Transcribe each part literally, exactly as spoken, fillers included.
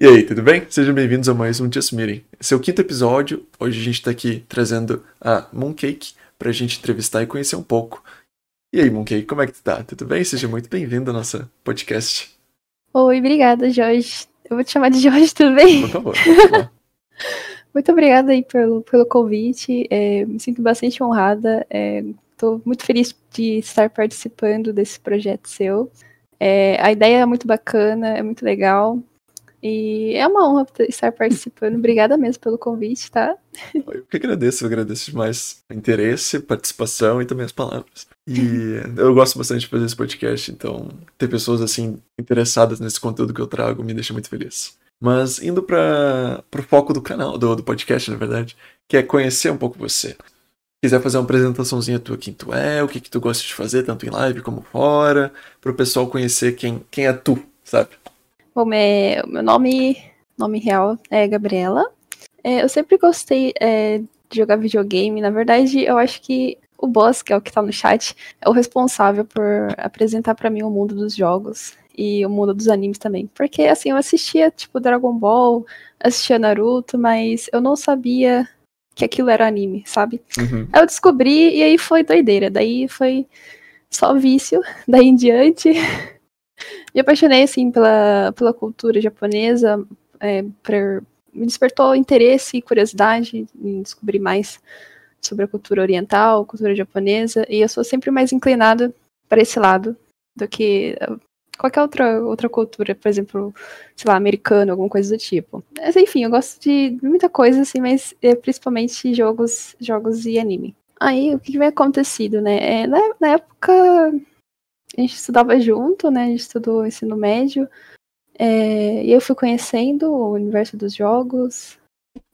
E aí, tudo bem? Sejam bem-vindos a mais um JustMistaken. Esse é o quinto episódio. Hoje a gente está aqui trazendo a Mooncake para a gente entrevistar e conhecer um pouco. E aí, Mooncake, como é que tu tá? Tudo bem? Seja muito bem-vindo ao nosso podcast. Oi, obrigada, Jorge. Eu vou te chamar de Jorge, tudo bem? Por favor, por favor. Muito obrigada aí pelo, pelo convite, é, me sinto bastante honrada, estou é, muito feliz de estar participando desse projeto seu. É, a ideia é muito bacana, é muito legal, e é uma honra estar participando. Obrigada mesmo pelo convite, tá? Eu que agradeço, eu agradeço demais o interesse, participação e também as palavras. E eu gosto bastante de fazer esse podcast, então ter pessoas assim interessadas nesse conteúdo que eu trago me deixa muito feliz. Mas indo para o foco do canal, do, do podcast, na verdade, que é conhecer um pouco você. Se quiser fazer uma apresentaçãozinha tua, quem tu é, o que, que tu gosta de fazer, tanto em live como fora, para o pessoal conhecer quem, quem é tu, sabe? Bom, meu, meu nome, nome real é Gabriela. É, eu sempre gostei é, de jogar videogame. Na verdade, eu acho que o Boss, que é o que tá no chat, é o responsável por apresentar para mim o mundo dos jogos. E o mundo dos animes também. Porque, assim, eu assistia, tipo, Dragon Ball, assistia Naruto, mas eu não sabia que aquilo era anime, sabe? Uhum. Aí eu descobri e aí foi doideira. Daí foi só vício, daí em diante. Me apaixonei, assim, pela, pela cultura japonesa. É, pra... Me despertou interesse e curiosidade em descobrir mais sobre a cultura oriental, cultura japonesa. E eu sou sempre mais inclinada para esse lado do que... qualquer outra, outra cultura, por exemplo, sei lá, americano, alguma coisa do tipo. Mas, enfim, eu gosto de muita coisa, assim, mas é, principalmente jogos, jogos e anime. Aí, o que vem acontecido, né? É, na, na época, a gente estudava junto, né? A gente estudou ensino médio. É, e eu fui conhecendo o universo dos jogos,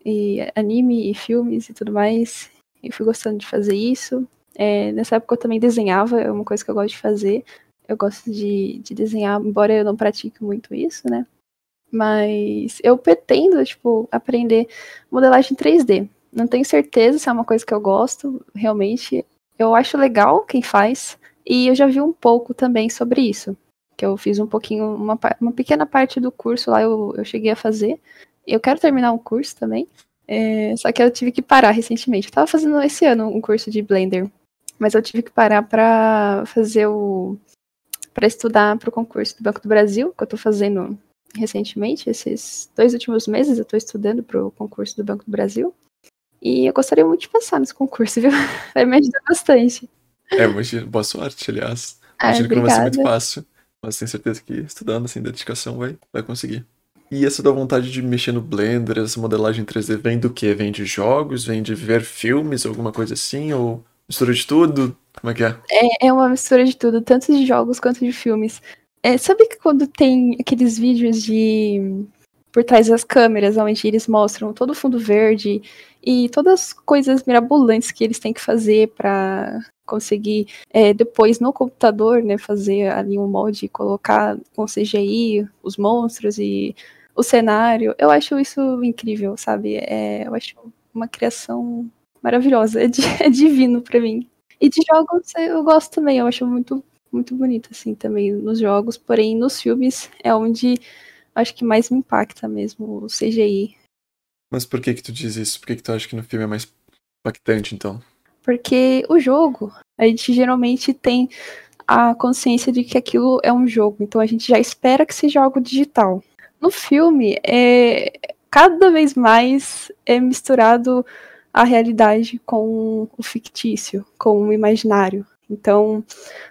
e anime, e filmes e tudo mais. E fui gostando de fazer isso. É, nessa época, eu também desenhava, é uma coisa que eu gosto de fazer. Eu gosto de, de desenhar, embora eu não pratique muito isso, né? Mas eu pretendo, tipo, aprender modelagem três D. Não tenho certeza se é uma coisa que eu gosto, realmente. Eu acho legal quem faz. E eu já vi um pouco também sobre isso. Que eu fiz um pouquinho, uma, uma pequena parte do curso lá, eu, eu cheguei a fazer. Eu quero terminar um curso também. É, só que eu tive que parar recentemente. Eu tava fazendo esse ano um curso de Blender. Mas eu tive que parar pra fazer o... para estudar para o concurso do Banco do Brasil, que eu estou fazendo recentemente, esses dois últimos meses eu estou estudando para o concurso do Banco do Brasil, e eu gostaria muito de passar nesse concurso, viu? Vai me ajudar bastante. É, imagino, boa sorte, aliás. Ah, imagino que não vai ser muito fácil, mas tenho certeza que estudando, assim, dedicação vai, vai conseguir. E essa da vontade de mexer no Blender, essa modelagem três D, vem do quê? Vem de jogos? Vem de ver filmes, alguma coisa assim? Ou mistura de tudo? Como é que é? É, é uma mistura de tudo, tanto de jogos quanto de filmes. É, sabe que quando tem aqueles vídeos de por trás das câmeras, onde eles mostram todo o fundo verde e todas as coisas mirabolantes que eles têm que fazer para conseguir é, depois no computador, né, fazer ali um molde e colocar com C G I os monstros e o cenário. Eu acho isso incrível, sabe? É, eu acho uma criação maravilhosa, é, di- é divino pra mim. E de jogos eu gosto também, eu acho muito, muito bonito, assim, também nos jogos, porém nos filmes é onde acho que mais me impacta mesmo o C G I. Mas por que que tu diz isso? Por que que tu acha que no filme é mais impactante, então? Porque o jogo, a gente geralmente tem a consciência de que aquilo é um jogo, então a gente já espera que seja algo digital. No filme, é, cada vez mais é misturado a realidade com o fictício, com o imaginário. Então,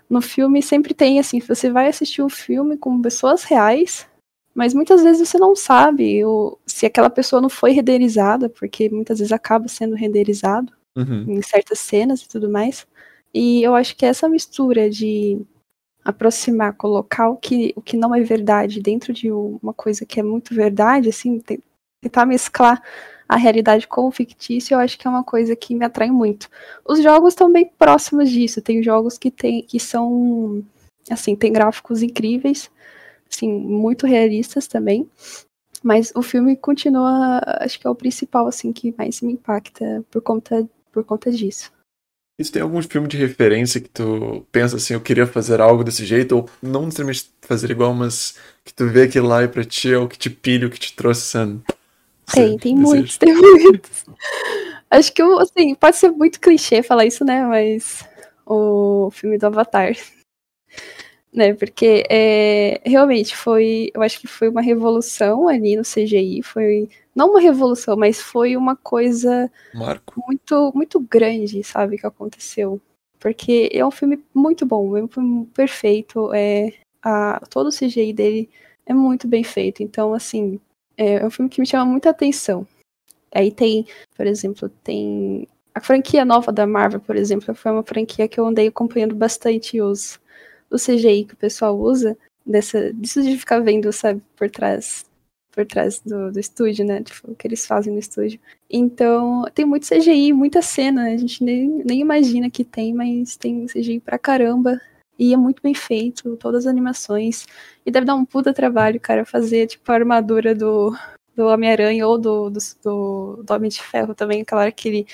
no filme sempre tem assim, você vai assistir um filme com pessoas reais, mas muitas vezes você não sabe o, se aquela pessoa não foi renderizada, porque muitas vezes acaba sendo renderizado uhum. em certas cenas e tudo mais. E eu acho que essa mistura de aproximar, colocar o que, o que não é verdade dentro de uma coisa que é muito verdade, assim, tentar mesclar a realidade com o fictício, eu acho que é uma coisa que me atrai muito. Os jogos estão bem próximos disso. Tem jogos que, tem, que são, assim, tem gráficos incríveis, assim, muito realistas também. Mas o filme continua, acho que é o principal, assim, que mais me impacta por conta, por conta disso. Isso tem alguns filmes de referência que tu pensa assim, eu queria fazer algo desse jeito, ou não necessariamente fazer igual, mas que tu vê que lá e pra ti é o que te pilha, o que te trouxe sendo. Tem, tem muitos, tem muitos. Acho que, eu, assim, pode ser muito clichê falar isso, né, mas o filme do Avatar, né, porque é, realmente foi, eu acho que foi uma revolução ali no C G I, foi... Não uma revolução, mas foi uma coisa Marco. muito muito grande, sabe, que aconteceu. Porque é um filme muito bom, é um filme perfeito, é, a, todo o C G I dele é muito bem feito. Então, assim, é, é um filme que me chama muita atenção. Aí tem, por exemplo, tem a franquia nova da Marvel, por exemplo, foi uma franquia que eu andei acompanhando bastante os, o C G I que o pessoal usa, dessa, disso de ficar vendo, sabe, por trás... por trás do, do estúdio, né, tipo, o que eles fazem no estúdio. Então, tem muito C G I, muita cena, a gente nem, nem imagina que tem, mas tem C G I pra caramba, e é muito bem feito, todas as animações, e deve dar um puta trabalho, cara, fazer, tipo, a armadura do, do Homem-Aranha, ou do, do, do, do Homem de Ferro também, aquela hora que ele...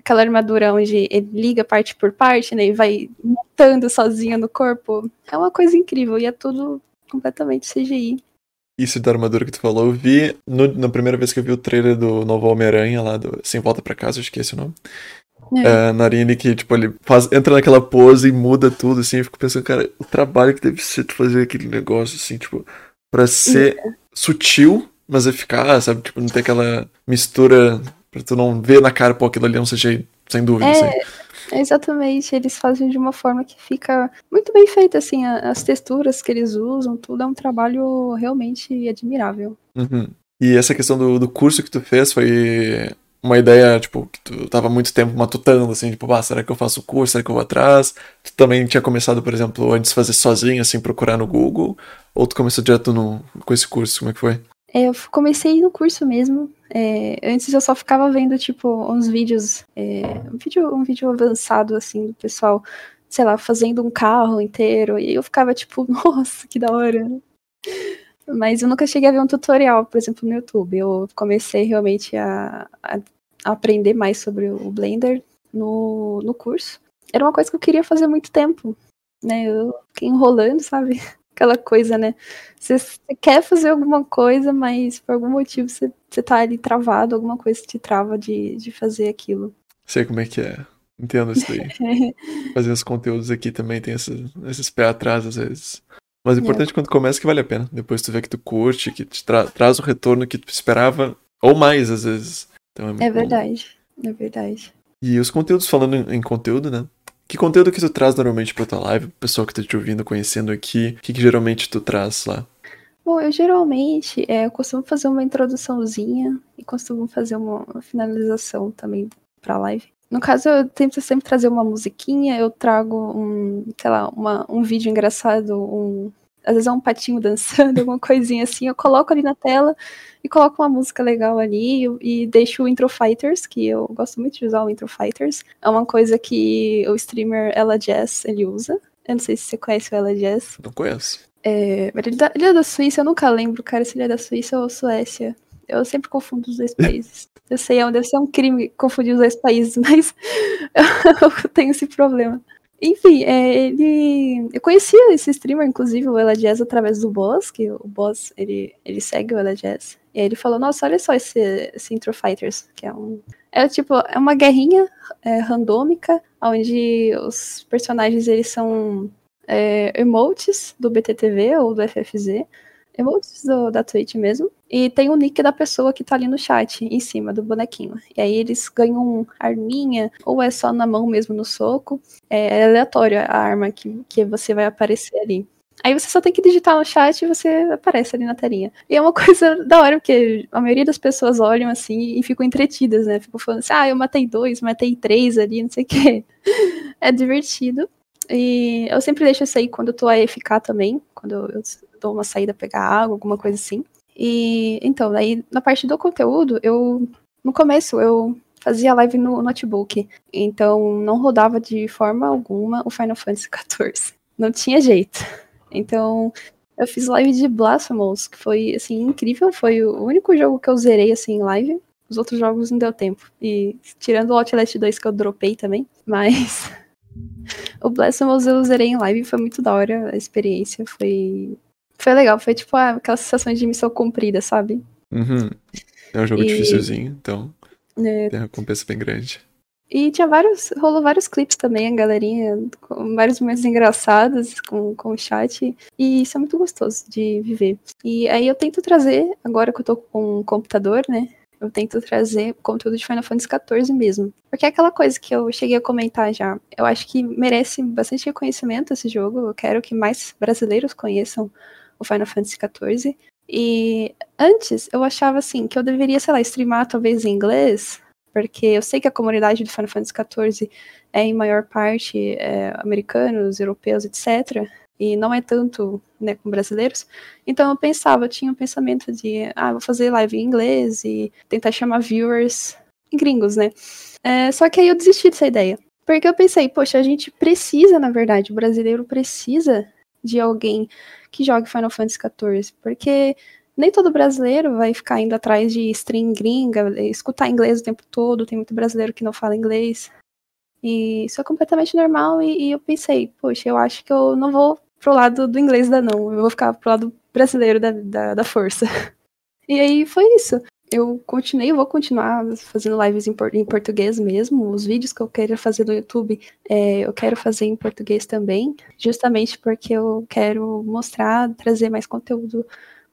aquela armadura onde ele liga parte por parte, né, e vai montando sozinha no corpo, é uma coisa incrível, e é tudo completamente C G I. Isso da armadura que tu falou, eu vi no, na primeira vez que eu vi o trailer do novo Homem-Aranha lá do Sem Volta Pra Casa, eu esqueci o nome. É. Uh, Narine, que tipo, ele faz, entra naquela pose e muda tudo, assim, eu fico pensando, cara, o trabalho que deve ser tu fazer aquele negócio, assim, tipo, pra ser é. sutil, mas eficaz, sabe? Tipo, não ter aquela mistura pra tu não ver na cara, pô, aquilo ali é um C G I, sem dúvida, é. assim. Exatamente, eles fazem de uma forma que fica muito bem feita, assim, as texturas que eles usam, tudo é um trabalho realmente admirável. Uhum. E essa questão do, do curso que tu fez foi uma ideia, tipo, que tu tava muito tempo matutando, assim, tipo, ah, será que eu faço o curso, será que eu vou atrás? Tu também tinha começado, por exemplo, antes de fazer sozinho, assim, procurar no Google, ou tu começou direto no, com esse curso, como é que foi? Eu comecei no curso mesmo, é, antes eu só ficava vendo, tipo, uns vídeos, é, um, vídeo, um vídeo avançado, assim, do pessoal, sei lá, fazendo um carro inteiro, e eu ficava, tipo, nossa, que da hora, mas eu nunca cheguei a ver um tutorial, por exemplo, no YouTube, eu comecei realmente a, a aprender mais sobre o Blender no, no curso, era uma coisa que eu queria fazer há muito tempo, né, eu fiquei enrolando, sabe... Aquela coisa, né? Você quer fazer alguma coisa, mas por algum motivo você, você tá ali travado, alguma coisa te trava de, de fazer aquilo. Sei como é que é. Entendo isso daí. Fazer os conteúdos aqui também tem esses, esses pés atrás, às vezes. Mas o importante é quando começa que vale a pena. Depois tu vê que tu curte, que te tra- traz o retorno que tu esperava, ou mais, às vezes. Então é muito é verdade, bom. é verdade. E os conteúdos, falando em, em conteúdo, né? Que conteúdo que tu traz normalmente pra tua live? O pessoal que tá te ouvindo, conhecendo aqui, o que, que geralmente tu traz lá? Bom, eu geralmente é, eu costumo fazer uma introduçãozinha e costumo fazer uma finalização também pra live. No caso, eu tento sempre trazer uma musiquinha, eu trago um, sei lá, uma, um vídeo engraçado, um, às vezes é um patinho dançando, alguma coisinha assim, eu coloco ali na tela e coloco uma música legal ali e, e deixo o Intro Fighters, que eu gosto muito de usar o Intro Fighters, é uma coisa que o streamer Ella Jazz, ele usa, eu não sei se você conhece o Ella Jazz. Não conheço. É, ele, da, ele é da Suíça, eu nunca lembro, cara, se ele é da Suíça ou Suécia, eu sempre confundo os dois países, eu sei, é um, deve ser um crime confundir os dois países, mas eu tenho esse problema. Enfim, é, ele... eu conhecia esse streamer, inclusive, o Ella Jazz, através do Boss, que o Boss, ele, ele segue o Ella Jazz. E aí ele falou, nossa, olha só esse, esse Intro Fighters, que é um... É, tipo, é uma guerrinha é, randômica, onde os personagens, eles são é, emotes do B T T V ou do F F Z, emotes do, da Twitch mesmo, e tem o nick da pessoa que tá ali no chat, em cima do bonequinho. E aí eles ganham arminha, ou é só na mão mesmo, no soco. É, é aleatório a arma que, que você vai aparecer ali. Aí você só tem que digitar no chat e você aparece ali na telinha. E é uma coisa da hora, porque a maioria das pessoas olham assim e ficam entretidas, né? Ficam falando assim, ah, eu matei dois, matei três ali, não sei o quê. É divertido. E eu sempre deixo isso aí quando eu tô a E F K também, quando eu... dou uma saída, pegar água, alguma coisa assim. E, então, aí, na parte do conteúdo, eu, no começo, eu fazia live no notebook. Então, não rodava de forma alguma o Final Fantasy quatorze. Não tinha jeito. Então, eu fiz live de Blasphemous, que foi, assim, incrível. Foi o único jogo que eu zerei, assim, em live. Os outros jogos não deu tempo. E tirando o Outlast dois que eu dropei também, mas... o Blasphemous eu zerei em live, foi muito da hora a experiência, foi... Foi legal, foi tipo aquela sensação de missão cumprida, sabe? Uhum. É um jogo e... difícilzinho, então é... tem uma recompensa bem grande. E tinha vários, rolou vários clipes também, a galerinha, com vários momentos engraçados com, com o chat. E isso é muito gostoso de viver. E aí eu tento trazer, agora que eu tô com um computador, né? Eu tento trazer conteúdo de Final Fantasy quatorze mesmo. Porque é aquela coisa que eu cheguei a comentar já. Eu acho que merece bastante reconhecimento esse jogo. Eu quero que mais brasileiros conheçam o Final Fantasy quatorze. E antes eu achava assim, que eu deveria, sei lá, streamar talvez em inglês... Porque eu sei que a comunidade do Final Fantasy quatorze é, em maior parte, é, americanos, europeus, etcétera. E não é tanto, né, com brasileiros. Então eu pensava, eu tinha um pensamento de... Ah, vou fazer live em inglês e tentar chamar viewers gringos, né? É, só que aí eu desisti dessa ideia. Porque eu pensei, poxa, a gente precisa, na verdade, o brasileiro precisa de alguém que jogue Final Fantasy quatorze. Porque... Nem todo brasileiro vai ficar indo atrás de stream gringa, escutar inglês o tempo todo, tem muito brasileiro que não fala inglês. E isso é completamente normal, e, e eu pensei, poxa, eu acho que eu não vou pro lado do inglês da não, eu vou ficar pro lado brasileiro da, da, da força. E aí foi isso. Eu continuei, vou continuar fazendo lives em, por, em português mesmo. Os vídeos que eu quero fazer no YouTube, é, eu quero fazer em português também, justamente porque eu quero mostrar, trazer mais conteúdo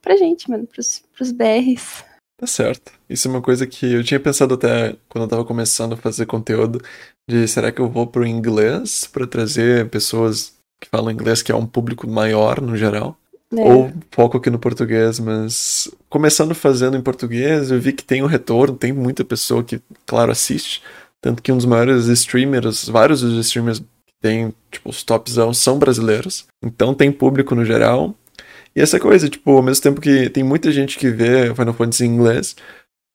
pra gente, mano, pros, pros B Rs. Tá certo. Isso é uma coisa que eu tinha pensado até quando eu tava começando a fazer conteúdo, de será que eu vou pro inglês pra trazer pessoas que falam inglês, que é um público maior no geral, é. Ou foco aqui no português, mas começando fazendo em português, eu vi que tem um retorno, tem muita pessoa que, claro, assiste, tanto que um dos maiores streamers, vários dos streamers que tem, tipo, os tops são brasileiros, então tem público no geral. E essa coisa, tipo, ao mesmo tempo que tem muita gente que vê Final Fantasy em inglês,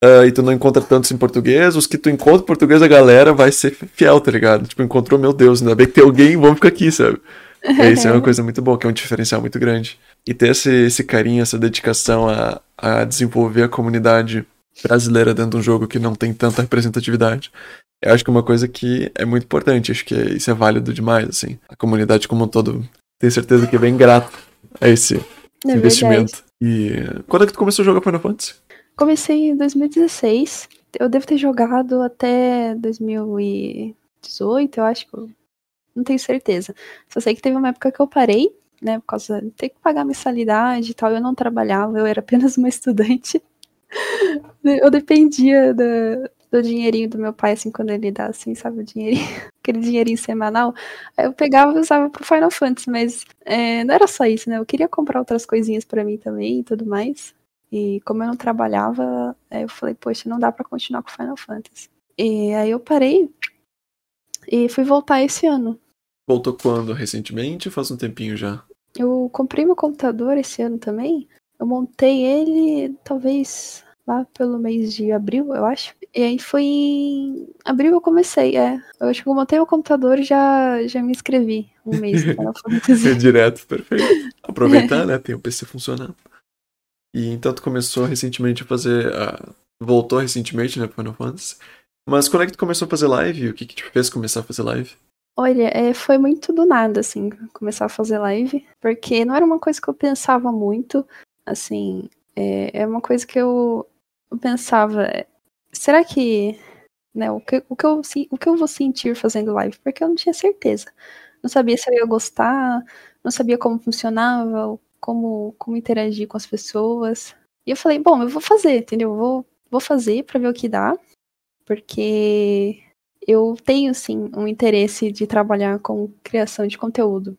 uh, e tu não encontra tantos em português, os que tu encontra em português a galera vai ser fiel, tá ligado? Tipo, encontrou, meu Deus, ainda bem que tem alguém, vamos ficar aqui, sabe? E isso é uma coisa muito boa, que é um diferencial muito grande. E ter esse, esse carinho, essa dedicação a, a desenvolver a comunidade brasileira dentro de um jogo que não tem tanta representatividade, eu acho que é uma coisa que é muito importante, acho que isso é válido demais, assim. A comunidade como um todo, tenho certeza que é bem grata a esse... É investimento. Verdade. E quando é que tu começou a jogar Final Fantasy? Comecei em dois mil e dezesseis. Eu devo ter jogado até dois mil e dezoito, eu acho que eu... Não tenho certeza. Só sei que teve uma época que eu parei, né? Por causa de ter que pagar mensalidade e tal. Eu não trabalhava, eu era apenas uma estudante. Eu dependia do, do dinheirinho do meu pai, assim, quando ele dá, assim, sabe, o dinheirinho, aquele dinheirinho semanal, aí eu pegava e usava pro Final Fantasy, mas é, não era só isso, né, eu queria comprar outras coisinhas pra mim também e tudo mais, e como eu não trabalhava, aí eu falei, poxa, não dá pra continuar com Final Fantasy. E aí eu parei e fui voltar esse ano. Voltou quando? Recentemente ou faz um tempinho já? Eu comprei meu computador esse ano também, eu montei ele, talvez... lá pelo mês de abril, eu acho. E aí foi em abril eu comecei, é. Eu acho que eu montei o computador e já, já me inscrevi um mês. Foi direto, perfeito. Aproveitar, né? Tem o P C funcionando. E então tu começou recentemente a fazer... Uh, voltou recentemente, né? Pro Final Fantasy. Mas quando é que tu começou a fazer live? O que que te fez começar a fazer live? Olha, é, foi muito do nada, assim, começar a fazer live. Porque não era uma coisa que eu pensava muito. Assim, é, é uma coisa que eu... Eu pensava, será que, né, o que, o, que eu, o que eu vou sentir fazendo live? Porque eu não tinha certeza. Não sabia se eu ia gostar, não sabia como funcionava, como, como interagir com as pessoas. E eu falei, bom, eu vou fazer, entendeu? Eu vou, vou fazer pra ver o que dá, porque eu tenho, sim, um interesse de trabalhar com criação de conteúdo.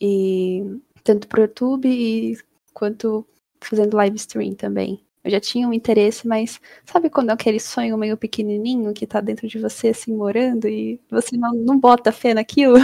E tanto pro YouTube e, quanto fazendo live stream também. Eu já tinha um interesse, mas sabe quando é aquele sonho meio pequenininho que tá dentro de você, assim, morando, e você não, não bota fé naquilo?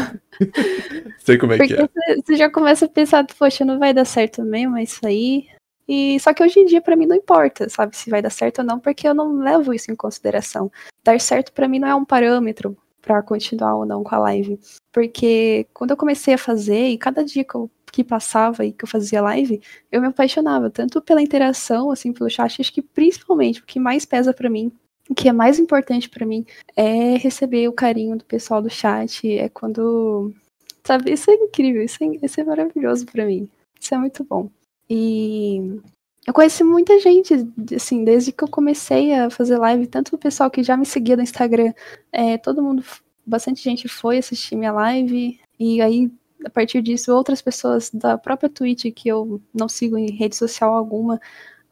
Sei como é porque que é. Porque você já começa a pensar, poxa, não vai dar certo mesmo isso aí. E, só que hoje em dia, pra mim, não importa, sabe, se vai dar certo ou não, porque eu não levo isso em consideração. Dar certo, pra mim, não é um parâmetro pra continuar ou não com a live. Porque quando eu comecei a fazer, e cada dia que eu que passava e que eu fazia live, eu me apaixonava, tanto pela interação, assim, pelo chat, acho que principalmente, o que mais pesa pra mim o que é mais importante pra mim é receber o carinho do pessoal do chat, é quando... Sabe, isso é incrível, isso é, isso é maravilhoso pra mim, isso é muito bom. E... eu conheci muita gente, assim, desde que eu comecei a fazer live, tanto o pessoal que já me seguia no Instagram, é, todo mundo, bastante gente foi assistir minha live, e aí, a partir disso, outras pessoas da própria Twitch, que eu não sigo em rede social alguma,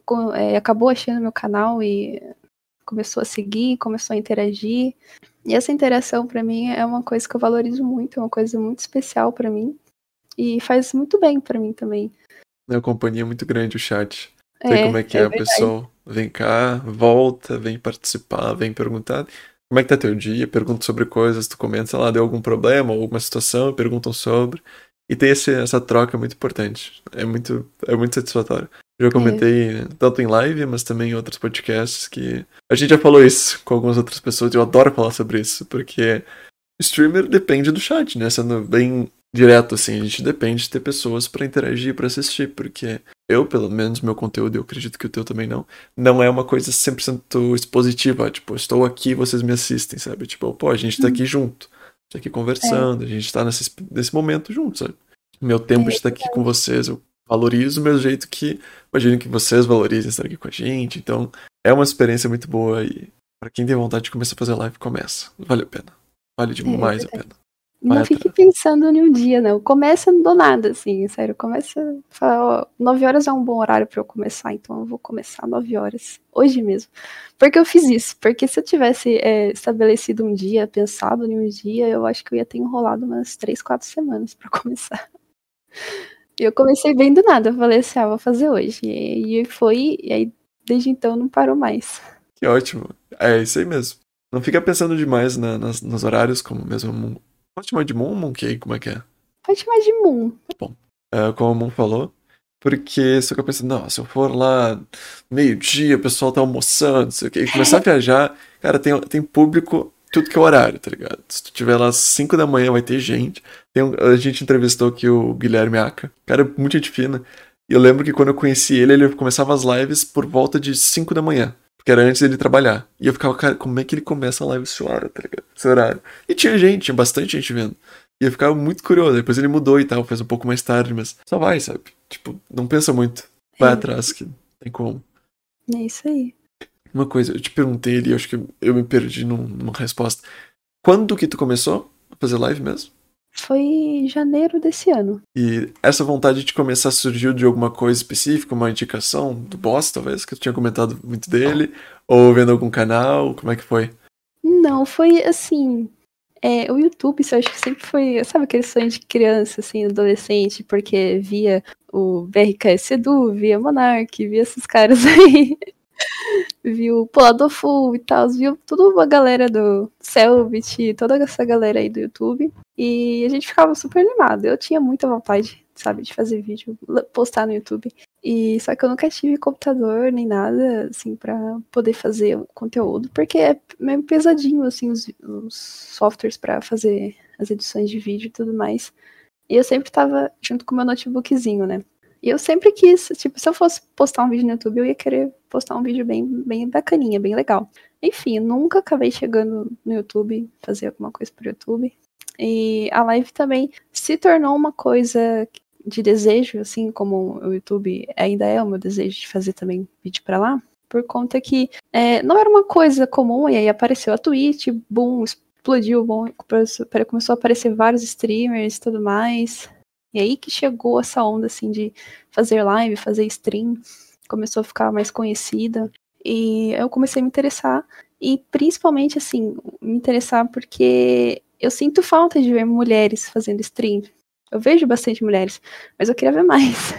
com, é, acabou achando meu canal e começou a seguir, começou a interagir, e essa interação pra mim é uma coisa que eu valorizo muito, é uma coisa muito especial pra mim, e faz muito bem pra mim também. É uma companhia muito grande o chat. Sei é, como é que é, é o pessoal vem cá, volta, vem participar, vem perguntar como é que tá teu dia, pergunta sobre coisas, tu comenta, sei lá, deu algum problema ou alguma situação, perguntam sobre, e tem esse, essa troca muito importante, é muito, é muito satisfatório. Eu já comentei é. tanto em live, mas também em outros podcasts que a gente já falou isso com algumas outras pessoas, e eu adoro falar sobre isso, porque o streamer depende do chat, né, sendo bem... direto, assim, a gente depende de ter pessoas pra interagir, pra assistir, porque eu, pelo menos, meu conteúdo, eu acredito que o teu também não, não é uma coisa cem por cento expositiva, tipo, estou aqui, vocês me assistem, sabe? Tipo, pô, a gente tá aqui junto, a gente tá aqui conversando, é. a gente tá nesse, nesse momento junto, sabe? Meu tempo é, de estar aqui é. com vocês, eu valorizo o meu jeito que, imagino que vocês valorizem estar aqui com a gente, então é uma experiência muito boa e pra quem tem vontade de começar a fazer live, começa, vale a pena, vale demais é, é a pena. Não fique pensando em um dia, não. Começa do nada, assim, sério. Começa, fala, ó, nove horas é um bom horário pra eu começar, então eu vou começar nove horas, hoje mesmo. Porque eu fiz isso, porque se eu tivesse é, estabelecido um dia, pensado em um dia, eu acho que eu ia ter enrolado umas três, quatro semanas pra começar. E eu comecei bem do nada, eu falei assim, ah, vou fazer hoje. E, e foi, e aí desde então não parou mais. Que ótimo, é isso aí mesmo. Não fica pensando demais na, nas, nos horários, como mesmo... Pode chamar de Moon ou Mooncake? Como é que é? Pode chamar de Moon. Tá bom. Uh, como a Moon falou, porque se eu pensando, não, se eu for lá meio-dia, o pessoal tá almoçando, não sei o quê, e começar a viajar, cara, tem, tem público, tudo que é horário, tá ligado? Se tu tiver lá às cinco da manhã, vai ter gente. Tem um, a gente entrevistou aqui o Guilherme Aca, cara, muito gente fina. E eu lembro que quando eu conheci ele, ele começava as lives por volta de cinco da manhã. Que era antes dele trabalhar. E eu ficava, cara, como é que ele começa a live esse horário, tá ligado? Esse horário. E tinha gente, tinha bastante gente vendo. E eu ficava muito curioso. Depois ele mudou e tal, fez um pouco mais tarde, mas só vai, sabe? Tipo, não pensa muito. Vai é. atrás, que não tem como. É isso aí. Uma coisa, eu te perguntei ali, acho que eu me perdi num, numa resposta. Quando que tu começou a fazer live mesmo? Foi em janeiro desse ano. E essa vontade de começar surgiu de alguma coisa específica, uma indicação do Boss, talvez, que eu tinha comentado muito dele, ou vendo algum canal, como é que foi? Não, foi assim, é, o YouTube, isso eu acho que sempre foi, sabe aquele sonho de criança, assim, adolescente, porque via o B R K S Edu, via Monark, via esses caras aí... Viu o Poladofu e tal, viu toda a galera do Selbit, toda essa galera aí do YouTube. E a gente ficava super animado. Eu tinha muita vontade, sabe, de fazer vídeo, postar no YouTube. E só que eu nunca tive computador nem nada, assim, pra poder fazer conteúdo. Porque é meio pesadinho, assim, os, os softwares pra fazer as edições de vídeo e tudo mais. E eu sempre tava junto com o meu notebookzinho, né? E eu sempre quis, tipo, se eu fosse postar um vídeo no YouTube, eu ia querer postar um vídeo bem, bem bacaninha, bem legal. Enfim, eu nunca acabei chegando no YouTube, fazer alguma coisa pro YouTube. E a live também se tornou uma coisa de desejo, assim, como o YouTube ainda é o meu desejo de fazer também vídeo pra lá. Por conta que é, não era uma coisa comum, e aí apareceu a Twitch, boom, explodiu, boom, começou a aparecer vários streamers e tudo mais... E aí que chegou essa onda, assim, de fazer live, fazer stream, começou a ficar mais conhecida, e eu comecei a me interessar, e principalmente, assim, me interessar porque eu sinto falta de ver mulheres fazendo stream. Eu vejo bastante mulheres, mas eu queria ver mais.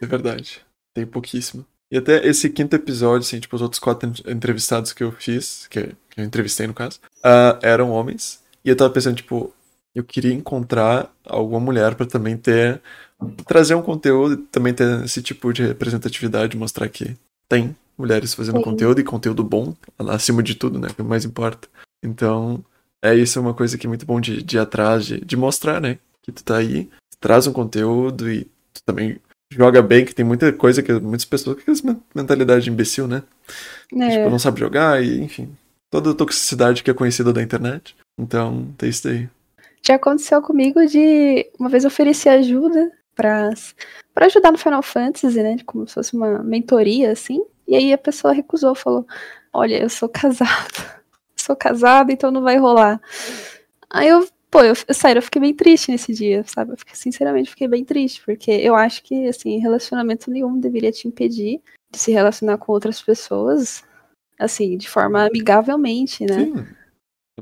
É verdade, tem pouquíssimo. E até esse quinto episódio, assim, tipo, os outros quatro entrevistados que eu fiz, que eu entrevistei, no caso, uh, eram homens, e eu tava pensando, tipo... Eu queria encontrar alguma mulher pra também ter... Trazer um conteúdo, também ter esse tipo de representatividade, mostrar que tem mulheres fazendo Sim. conteúdo, e conteúdo bom, acima de tudo, né? Que mais importa. Então, é isso, é uma coisa que é muito bom de, de ir atrás, de, de mostrar, né? Que tu tá aí, traz um conteúdo e tu também joga bem, que tem muita coisa, que muitas pessoas que tem essa mentalidade de imbecil, né? É. Tipo, não sabe jogar e, enfim. Toda a toxicidade que é conhecida da internet. Então, testei. Já aconteceu comigo de... Uma vez eu ofereci ajuda pra, pra ajudar no Final Fantasy, né? Como se fosse uma mentoria, assim. E aí a pessoa recusou, falou... Olha, eu sou casada. Sou casada, então não vai rolar. Aí eu... Pô, eu, eu, sério, eu fiquei bem triste nesse dia, sabe? Eu fiquei, sinceramente, fiquei bem triste, porque eu acho que, assim, relacionamento nenhum deveria te impedir de se relacionar com outras pessoas, assim, de forma amigavelmente, né? Sim,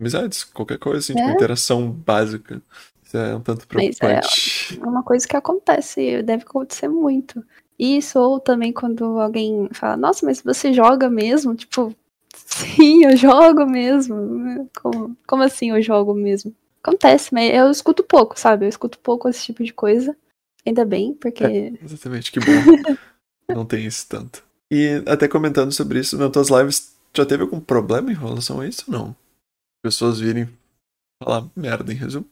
amizades, qualquer coisa, assim, é. Tipo, interação básica. Isso é um tanto preocupante. Mas é uma coisa que acontece, deve acontecer muito. Isso, ou também quando alguém fala, nossa, mas você joga mesmo? Tipo, sim, eu jogo mesmo. Como, como assim eu jogo mesmo? Acontece, mas eu escuto pouco, sabe? Eu escuto pouco esse tipo de coisa. Ainda bem, porque... É, exatamente, que bom. Não tem isso tanto. E até comentando sobre isso, nas tuas lives, já teve algum problema em relação a isso ou não? Pessoas virem falar merda, em resumo?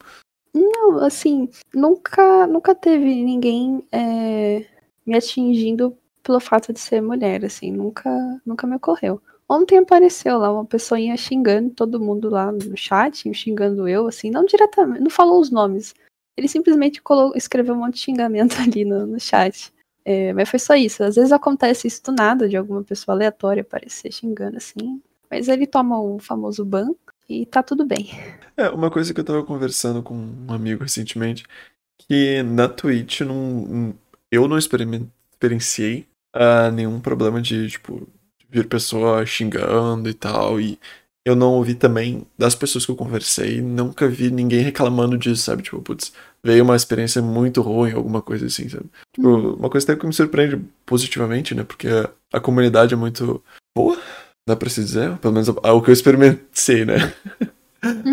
Não, assim, nunca, nunca teve ninguém é, me atingindo pelo fato de ser mulher, assim. Nunca, nunca me ocorreu. Ontem apareceu lá uma pessoinha xingando todo mundo lá no chat, xingando eu, assim, não diretamente, não falou os nomes. Ele simplesmente colocou, escreveu um monte de xingamento ali no, no chat. É, mas foi só isso. Às vezes acontece isso do nada, de alguma pessoa aleatória aparecer xingando, assim. Mas ele toma o famoso ban e tá tudo bem. É, uma coisa que eu tava conversando com um amigo recentemente, que na Twitch não, eu não experienciei uh, nenhum problema de, tipo... vir pessoa xingando e tal, e eu não ouvi também das pessoas que eu conversei, nunca vi ninguém reclamando disso, sabe, tipo, putz, veio uma experiência muito ruim, alguma coisa assim, sabe, tipo, uma coisa até que me surpreende positivamente, né, porque a, a comunidade é muito boa, dá pra se dizer, pelo menos o que eu experimentei, né,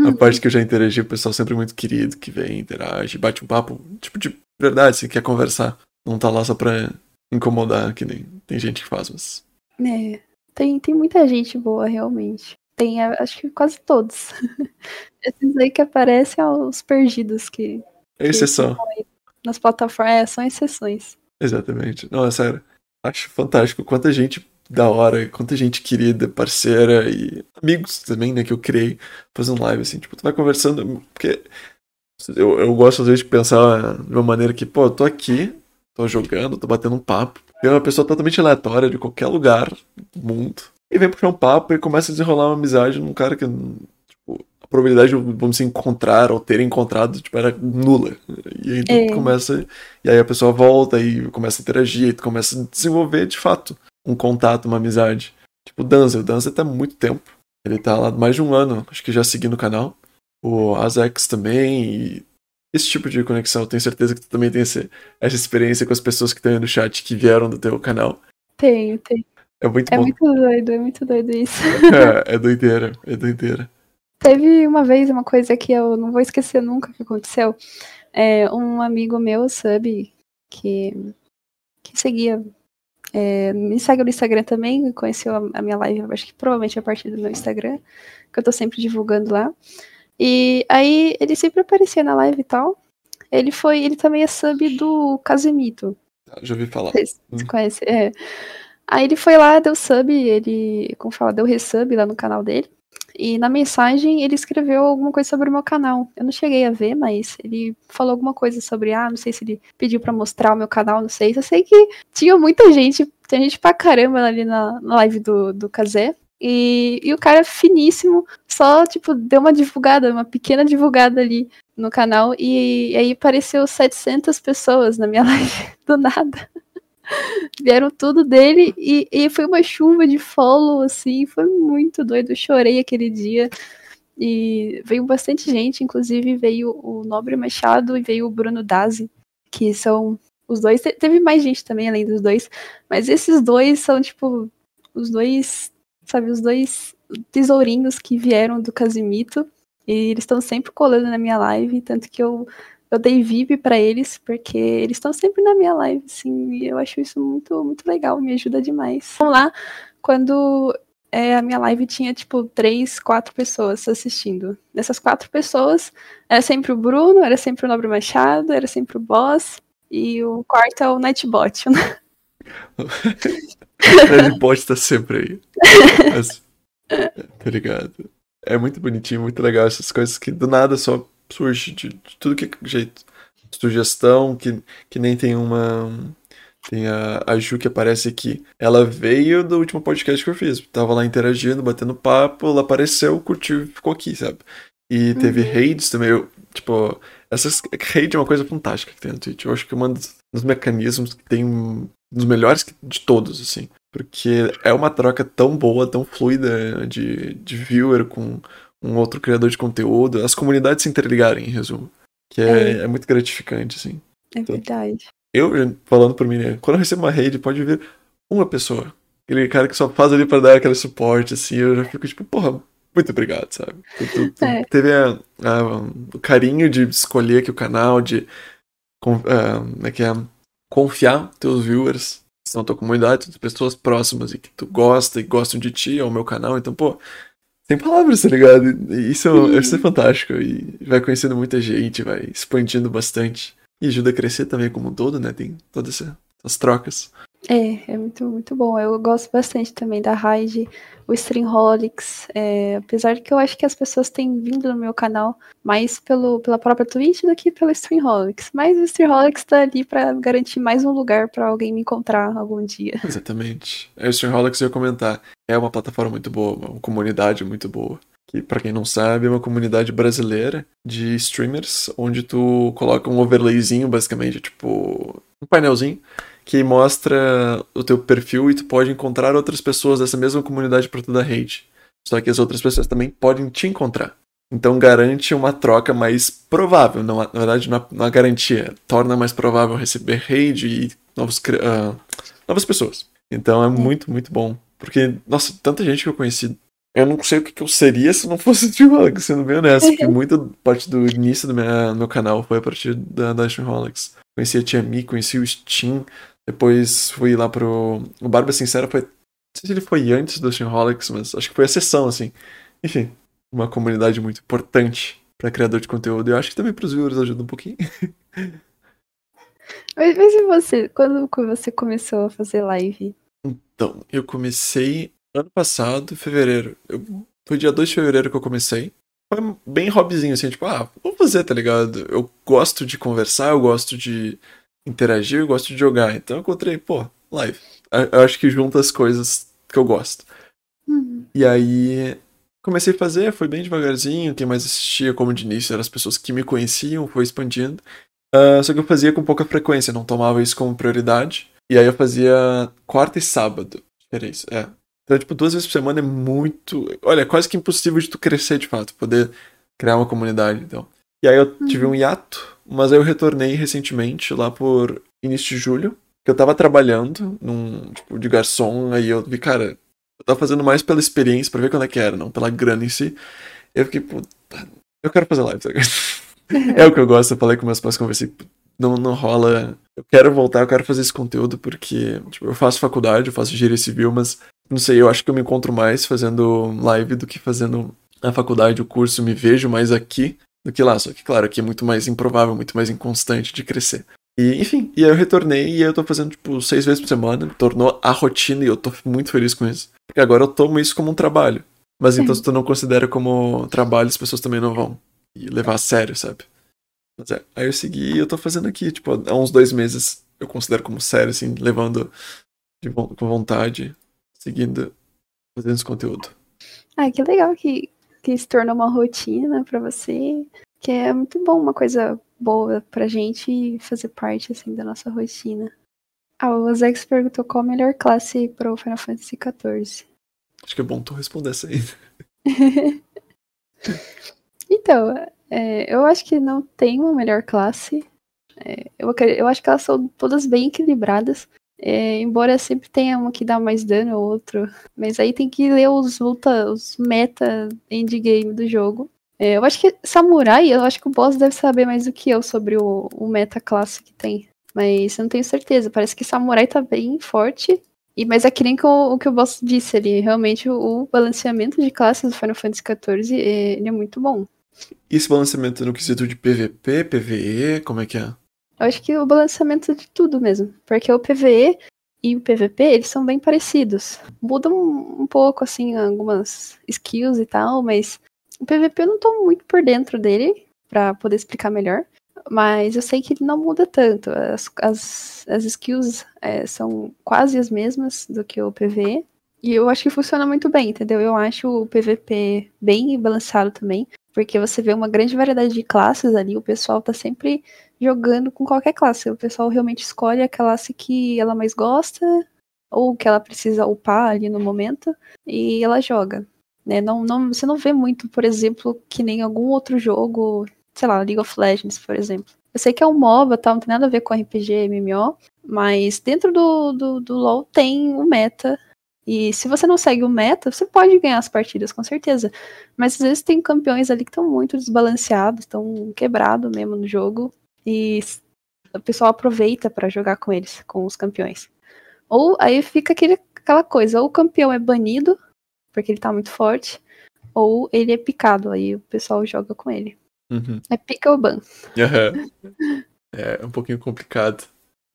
a parte que eu já interagi, o pessoal sempre muito querido, que vem, interage, bate um papo, tipo, de verdade, assim, quer conversar, não tá lá só pra incomodar, que nem tem gente que faz, mas... É. Tem, tem muita gente boa, realmente. Tem, acho que quase todos. Esses aí que aparecem são os perdidos que... É exceção. Que nas plataformas, é, são exceções. Exatamente. Não, é sério. Acho fantástico. Quanta gente da hora, quanta gente querida, parceira e amigos também, né, que eu criei fazendo live, assim. Tipo, tu vai conversando, porque eu, eu gosto, às vezes, de pensar de uma maneira que, pô, eu tô aqui, tô jogando, tô batendo um papo. Tem uma pessoa totalmente aleatória de qualquer lugar do mundo. E vem puxar um papo e começa a desenrolar uma amizade num cara que, tipo, a probabilidade de vamos se encontrar ou ter encontrado, tipo, era nula. E aí tu é. começa... E aí a pessoa volta e começa a interagir, e tu começa a desenvolver, de fato, um contato, uma amizade. Tipo, o Danza. O Danza tá há muito tempo. Ele tá lá mais de um ano, acho que já seguindo o canal. O Azex também e... Esse tipo de conexão, eu tenho certeza que tu também tem esse, essa experiência com as pessoas que estão aí no chat, que vieram do teu canal. Tenho, tenho. É muito, é bom. muito doido, é muito doido isso. É, é doideira, é doideira. Teve uma vez uma coisa que eu não vou esquecer nunca que aconteceu. É, um amigo meu, sub, que, que seguia, é, me segue no Instagram também, conheceu a, a minha live, acho que provavelmente a partir do meu Instagram, que eu tô sempre divulgando lá. E aí, ele sempre aparecia na live e tal. Ele foi, ele também é sub do Casimito. Já ouvi falar. Vocês hum. conhecem? É. Aí ele foi lá, deu sub, ele, como fala, deu resub lá no canal dele. E na mensagem ele escreveu alguma coisa sobre o meu canal. Eu não cheguei a ver, mas ele falou alguma coisa sobre, ah, não sei se ele pediu pra mostrar o meu canal, não sei. Eu sei que tinha muita gente, tem gente pra caramba ali na, na live do, do Casé. E, e o cara finíssimo, só, tipo, deu uma divulgada, uma pequena divulgada ali no canal, e, e aí apareceu setecentas pessoas na minha live, do nada. Vieram tudo dele, e, e foi uma chuva de follow, assim, foi muito doido, eu chorei aquele dia. E veio bastante gente, inclusive veio o Nobre Machado e veio o Bruno Dazzi, que são os dois, teve mais gente também, além dos dois, mas esses dois são, tipo, os dois... Sabe, os dois tesourinhos que vieram do Casimito. E eles estão sempre colando na minha live. Tanto que eu, eu dei V I P pra eles, porque eles estão sempre na minha live, assim. E eu acho isso muito, muito legal, me ajuda demais. Vamos lá, quando é, a minha live tinha, tipo, três, quatro pessoas assistindo. Dessas quatro pessoas, era sempre o Bruno, era sempre o Nobre Machado, era sempre o Boss. E o quarto é o Nightbot. Ele pode estar sempre aí. Mas, obrigado. É muito bonitinho, muito legal essas coisas que do nada só surge de, de tudo que jeito. Sugestão, que, que nem tem uma... Tem a, a Ju que aparece aqui. Ela veio do último podcast que eu fiz. Tava lá interagindo, batendo papo, ela apareceu, curtiu e ficou aqui, sabe? E teve uhum. raids também. Eu, tipo, essas raid é uma coisa fantástica que tem no Twitch. Eu acho que é um dos, dos mecanismos que tem... Um dos melhores de todos, assim. Porque é uma troca tão boa, tão fluida de, de viewer com um outro criador de conteúdo. As comunidades se interligarem, em resumo. Que é, é. é muito gratificante, assim. É então, verdade. Eu, falando por mim, né? Quando eu recebo uma raid, pode vir uma pessoa. Aquele cara que só faz ali pra dar aquele suporte, assim. Eu já fico tipo, porra, muito obrigado, sabe? Tu, tu, tu é. Teve a, a, o carinho de escolher aqui o canal, de... Como é que é... Confiar teus viewers, são tua comunidade, pessoas próximas e que tu gosta e gostam de ti, é o meu canal, então, pô, sem palavras, tá ligado? Isso, isso é fantástico e vai conhecendo muita gente, vai expandindo bastante e ajuda a crescer também como um todo, né? Tem todas essas trocas. É, é muito, muito bom. Eu gosto bastante também da raid, o Streamholics, é, apesar de que eu acho que as pessoas têm vindo no meu canal mais pelo, pela própria Twitch do que pelo Streamholics, mas o Streamholics tá ali pra garantir mais um lugar pra alguém me encontrar algum dia. Exatamente. O Streamholics, eu ia comentar, é uma plataforma muito boa, uma comunidade muito boa, que pra quem não sabe é uma comunidade brasileira de streamers, onde tu coloca um overlayzinho, basicamente, tipo um painelzinho, que mostra o teu perfil e tu pode encontrar outras pessoas dessa mesma comunidade para toda a rede. Só que as outras pessoas também podem te encontrar. Então garante uma troca mais provável. Não, na verdade, não é garantia. Torna mais provável receber rede e novos, uh, novas pessoas. Então é muito, muito bom. Porque, nossa, tanta gente que eu conheci. Eu não sei o que eu seria se não fosse Streamholics, sendo bem honesto. Porque muita parte do início do meu, meu canal foi a partir da, da Streamholics. Conheci a Tia Mi, conheci o Steam... Depois fui lá pro... O Barba Sincera foi... Não sei se ele foi antes do Streamholics, mas acho que foi a sessão, assim. Enfim, uma comunidade muito importante pra criador de conteúdo. Eu acho que também pros viewers ajuda um pouquinho. Mas, mas e você? Quando você começou a fazer live? Então, eu comecei ano passado, fevereiro. Eu... Foi dia dois de fevereiro que eu comecei. Foi bem hobbyzinho, assim, tipo, ah, vou fazer, tá ligado? Eu gosto de conversar, eu gosto de... interagir, eu gosto de jogar, então eu encontrei, pô, live. Eu acho que junta as coisas que eu gosto. Uhum. E aí, comecei a fazer, foi bem devagarzinho, quem mais assistia, como de início, eram as pessoas que me conheciam, foi expandindo. Uh, só que eu fazia com pouca frequência, não tomava isso como prioridade. E aí eu fazia quarta e sábado, era isso, é. Então, tipo, duas vezes por semana é muito... Olha, é quase que impossível de tu crescer, de fato, poder criar uma comunidade, então. E aí eu uhum. tive um hiato, mas aí eu retornei recentemente, lá por início de julho, que eu tava trabalhando num, tipo, de garçom, aí eu vi, cara, eu tava fazendo mais pela experiência, pra ver quando é que era, não pela grana em si. Eu fiquei, pô, eu quero fazer live, sabe? É o que eu gosto, eu falei com meus pais, conversei, não, não rola, eu quero voltar, eu quero fazer esse conteúdo, porque, tipo, eu faço faculdade, eu faço engenharia civil, mas, não sei, eu acho que eu me encontro mais fazendo live do que fazendo a faculdade, o curso, me vejo mais aqui do que lá, só que claro, aqui é muito mais improvável, muito mais inconstante de crescer. E enfim, e aí eu retornei e eu tô fazendo tipo seis vezes por semana, me tornou a rotina e eu tô muito feliz com isso. Porque agora eu tomo isso como um trabalho. Mas então se tu não considera como trabalho, as pessoas também não vão e levar a sério, sabe? Mas é, aí eu segui e eu tô fazendo aqui, tipo, há uns dois meses eu considero como sério, assim, levando de vo- com vontade, seguindo, fazendo esse conteúdo. Ah, que legal que... que se tornou uma rotina pra você, que é muito bom, uma coisa boa pra gente fazer parte, assim, da nossa rotina. Ah, o Zex perguntou qual a melhor classe pro Final Fantasy quatorze. Acho que é bom tu responder essa aí. Então, é, eu acho que não tem uma melhor classe. É, eu, eu acho que elas são todas bem equilibradas. É, embora sempre tenha um que dá mais dano ou outro, mas aí tem que ler os luta, os meta endgame do jogo. É, eu acho que samurai, eu acho que o boss deve saber mais do que eu sobre o, o meta classe que tem, mas eu não tenho certeza, parece que samurai tá bem forte, e, mas é que nem o, o que o boss disse ali, realmente o, o balanceamento de classes do Final Fantasy quatorze é, ele é muito bom. E esse balanceamento no quesito de P V P, P V E, como é que é? Eu acho que o balanceamento de tudo mesmo. Porque o P V E, e o P V P, eles são bem parecidos. Mudam um pouco, assim, algumas skills e tal, mas o P V P eu não tô muito por dentro dele, pra poder explicar melhor. Mas eu sei que ele não muda tanto. As, as, as skills é, são quase as mesmas do que o P V E. E eu acho que funciona muito bem, entendeu? Eu acho o P V P bem balançado também, porque você vê uma grande variedade de classes ali. O pessoal tá sempre jogando com qualquer classe. O pessoal realmente escolhe a classe que ela mais gosta ou que ela precisa upar ali no momento e ela joga. Né? Não, não, você não vê muito, por exemplo, que nem algum outro jogo... sei lá, League of Legends, por exemplo. Eu sei que é um MOBA, tá? Não tem nada a ver com R P G, M M O, mas dentro do, do, do LoL tem o meta, e se você não segue o meta, você pode ganhar as partidas, com certeza, mas às vezes tem campeões ali que estão muito desbalanceados, estão quebrados mesmo no jogo, e o pessoal aproveita pra jogar com eles, com os campeões. Ou aí fica aquele, aquela coisa, ou o campeão é banido, porque ele tá muito forte, ou ele é picado, aí o pessoal joga com ele. Uhum. É pica ou ban. Uhum. É um pouquinho complicado.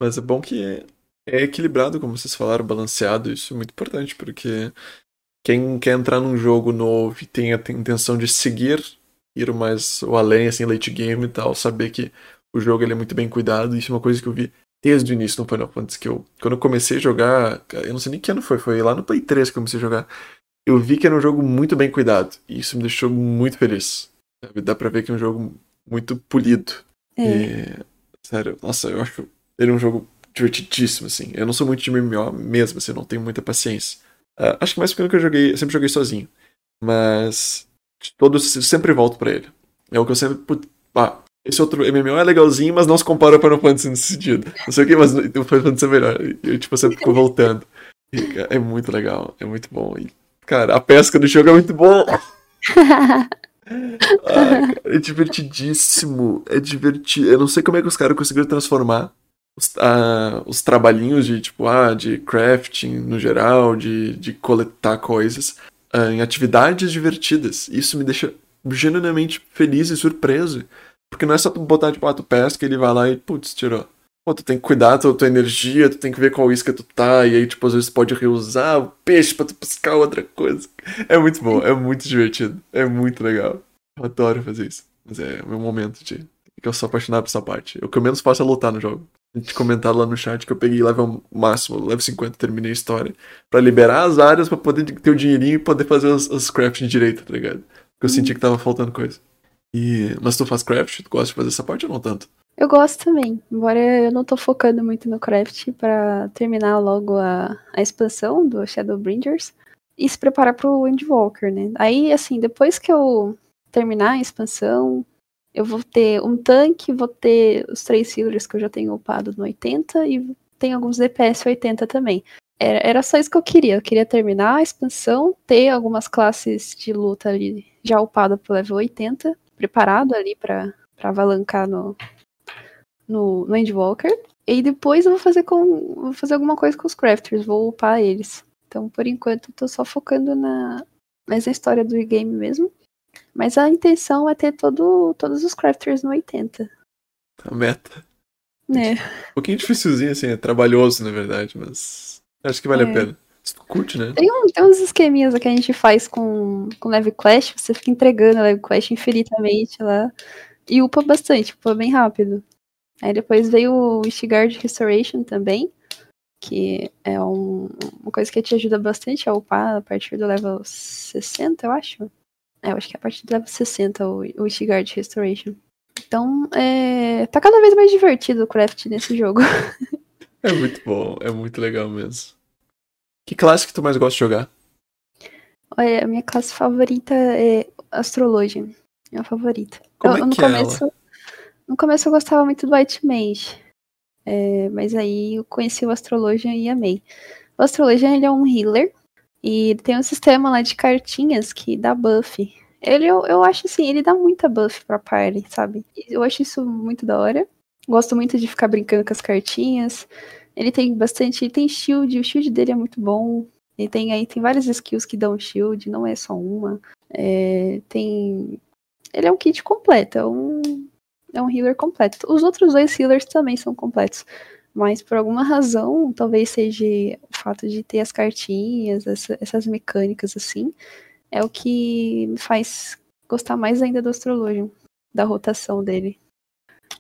Mas é bom que é, é equilibrado, como vocês falaram, balanceado. Isso é muito importante, porque quem quer entrar num jogo novo e tem a intenção de seguir, ir mais o além, assim, late game e tal, saber que o jogo ele é muito bem cuidado. Isso é uma coisa que eu vi desde o início no Final Fantasy, que eu, quando eu comecei a jogar, eu não sei nem que ano foi, foi lá no Play três que eu comecei a jogar. Eu vi que era um jogo muito bem cuidado, e isso me deixou muito feliz. Dá pra ver que é um jogo muito polido. É. E, sério, nossa, eu acho ele um jogo divertidíssimo, assim. Eu não sou muito de M M O mesmo, assim, eu não tenho muita paciência. Uh, acho que mais porque eu joguei, eu sempre joguei sozinho. Mas todos eu sempre volto pra ele. É o que eu sempre... Ah, esse outro M M O é legalzinho, mas não se compara com o Final Fantasy nesse sentido. Não sei o que, mas o Final Fantasy é melhor. Eu, tipo, sempre fico voltando. E, é muito legal, é muito bom. E, cara, a pesca do jogo é muito boa. Ah, cara, é divertidíssimo. É divertido. Eu não sei como é que os caras conseguiram transformar os, ah, os trabalhinhos de tipo ah, de crafting no geral, de, de coletar coisas ah, em atividades divertidas. Isso me deixa genuinamente feliz e surpreso. Porque não é só tu botar tipo, ah, tu pesca, ele vai lá e putz, tirou. Pô, tu tem que cuidar da tua energia, tu tem que ver qual isca tu tá, e aí, tipo, às vezes pode reusar o peixe pra tu pescar outra coisa. É muito bom, é muito divertido, é muito legal. Eu adoro fazer isso. Mas é o meu momento de... que eu sou apaixonado por essa parte. O que eu menos faço é lutar no jogo. A gente comentaram lá no chat que eu peguei level máximo, level cinquenta, terminei a história, pra liberar as áreas, pra poder ter o dinheirinho e poder fazer os, os crafts direito, tá ligado? Porque eu senti que tava faltando coisa. E... mas tu faz craft? Tu gosta de fazer essa parte ou não tanto? Eu gosto também, embora eu não tô focando muito no craft pra terminar logo a, a expansão do Shadowbringers e se preparar pro Endwalker, né? Aí, assim, depois que eu terminar a expansão, eu vou ter um tanque, vou ter os três healers que eu já tenho upado no oitenta e tem alguns D P S oitenta também. Era, era só isso que eu queria, eu queria terminar a expansão, ter algumas classes de luta ali já upada pro level oitenta, preparado ali pra, pra avalancar no... No, no Endwalker. E depois eu vou fazer com. Vou fazer alguma coisa com os crafters, vou upar eles. Então, por enquanto, eu tô só focando na, nessa história do game mesmo. Mas a intenção é ter todo, todos os crafters no oitenta. A meta. É. Um pouquinho dificilzinho, assim, é trabalhoso, na verdade, mas acho que vale é. a pena. Você curte, né? Tem, um, tem uns esqueminhas que a gente faz com, com Level Quest, você fica entregando a Level Quest infinitamente lá. E upa bastante, upa bem rápido. Aí depois veio o Guard Restoration também, que é um, uma coisa que te ajuda bastante a upar a partir do level sessenta, eu acho. É, eu acho que é a partir do level sessenta o, o Guard Restoration. Então, é, tá cada vez mais divertido o craft nesse jogo. É muito bom, é muito legal mesmo. Que classe que tu mais gosta de jogar? Olha, a minha classe favorita é Astrologian. É a favorita. Como eu, é que no começo... ela? No começo eu gostava muito do White Mage, é, mas aí eu conheci o Astrologian e amei. O Astrologian, ele é um healer, e tem um sistema lá de cartinhas que dá buff. Ele, eu, eu acho assim, ele dá muita buff pra party, sabe? Eu acho isso muito da hora. Gosto muito de ficar brincando com as cartinhas. Ele tem bastante, ele tem shield, o shield dele é muito bom. Ele tem aí, tem várias skills que dão shield, não é só uma. É, tem... Ele é um kit completo, é um... É um healer completo. Os outros dois healers também são completos. Mas por alguma razão, talvez seja o fato de ter as cartinhas, essa, essas mecânicas assim, é o que me faz gostar mais ainda do Astrologian, da rotação dele.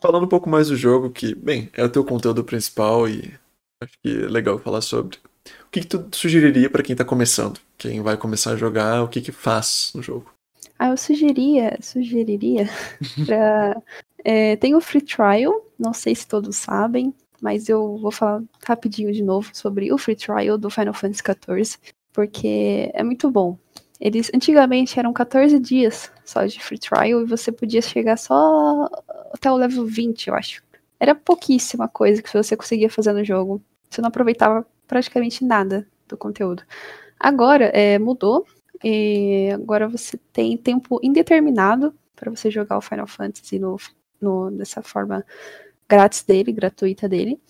Falando um pouco mais do jogo, que, bem, é o teu conteúdo principal e acho que é legal falar sobre. O que, que tu sugeriria para quem tá começando? Quem vai começar a jogar, o que que faz no jogo? Ah, eu sugeria, sugeriria pra... É, tem o Free Trial, não sei se todos sabem, mas eu vou falar rapidinho de novo sobre o Free Trial do Final Fantasy quatorze, porque é muito bom. Eles, antigamente, eram quatorze dias só de Free Trial e você podia chegar só até o level vinte, eu acho. Era pouquíssima coisa que você conseguia fazer no jogo. Você não aproveitava praticamente nada do conteúdo. Agora, é, mudou. E agora você tem tempo indeterminado para você jogar o Final Fantasy no, no, dessa forma grátis dele, gratuita dele.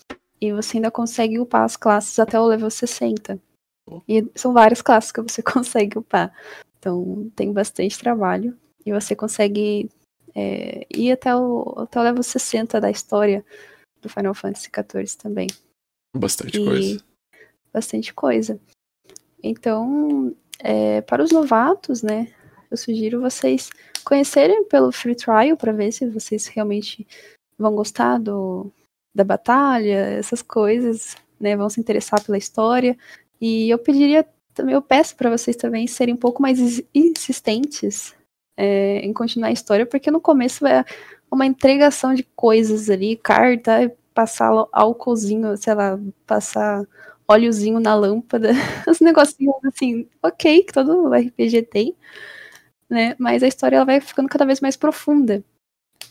E você ainda consegue upar as classes até o level sessenta. E são várias classes que você consegue upar. Então tem bastante trabalho. E você consegue é, ir até o, até o level sessenta da história do Final Fantasy quatorze também. Bastante e, coisa. Bastante coisa. Então, é, para os novatos, né, eu sugiro vocês conhecerem pelo Free Trial para ver se vocês realmente vão gostar do, da batalha, essas coisas, né, vão se interessar pela história. E eu pediria também, eu peço para vocês também serem um pouco mais insistentes é, em continuar a história, porque no começo é uma entregação de coisas ali, carta, passar álcoolzinho, sei lá, passar óleozinho na lâmpada, os negocinhos assim, ok, que todo R P G tem, né, mas a história ela vai ficando cada vez mais profunda,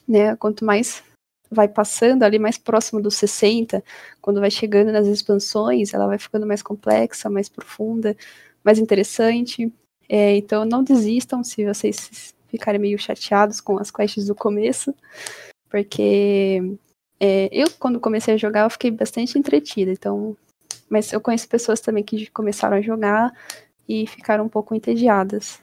né, quanto mais vai passando ali mais próximo dos sessenta, quando vai chegando nas expansões, ela vai ficando mais complexa, mais profunda, mais interessante, é, então não desistam se vocês ficarem meio chateados com as quests do começo, porque é, eu quando comecei a jogar eu fiquei bastante entretida, então mas eu conheço pessoas também que começaram a jogar e ficaram um pouco entediadas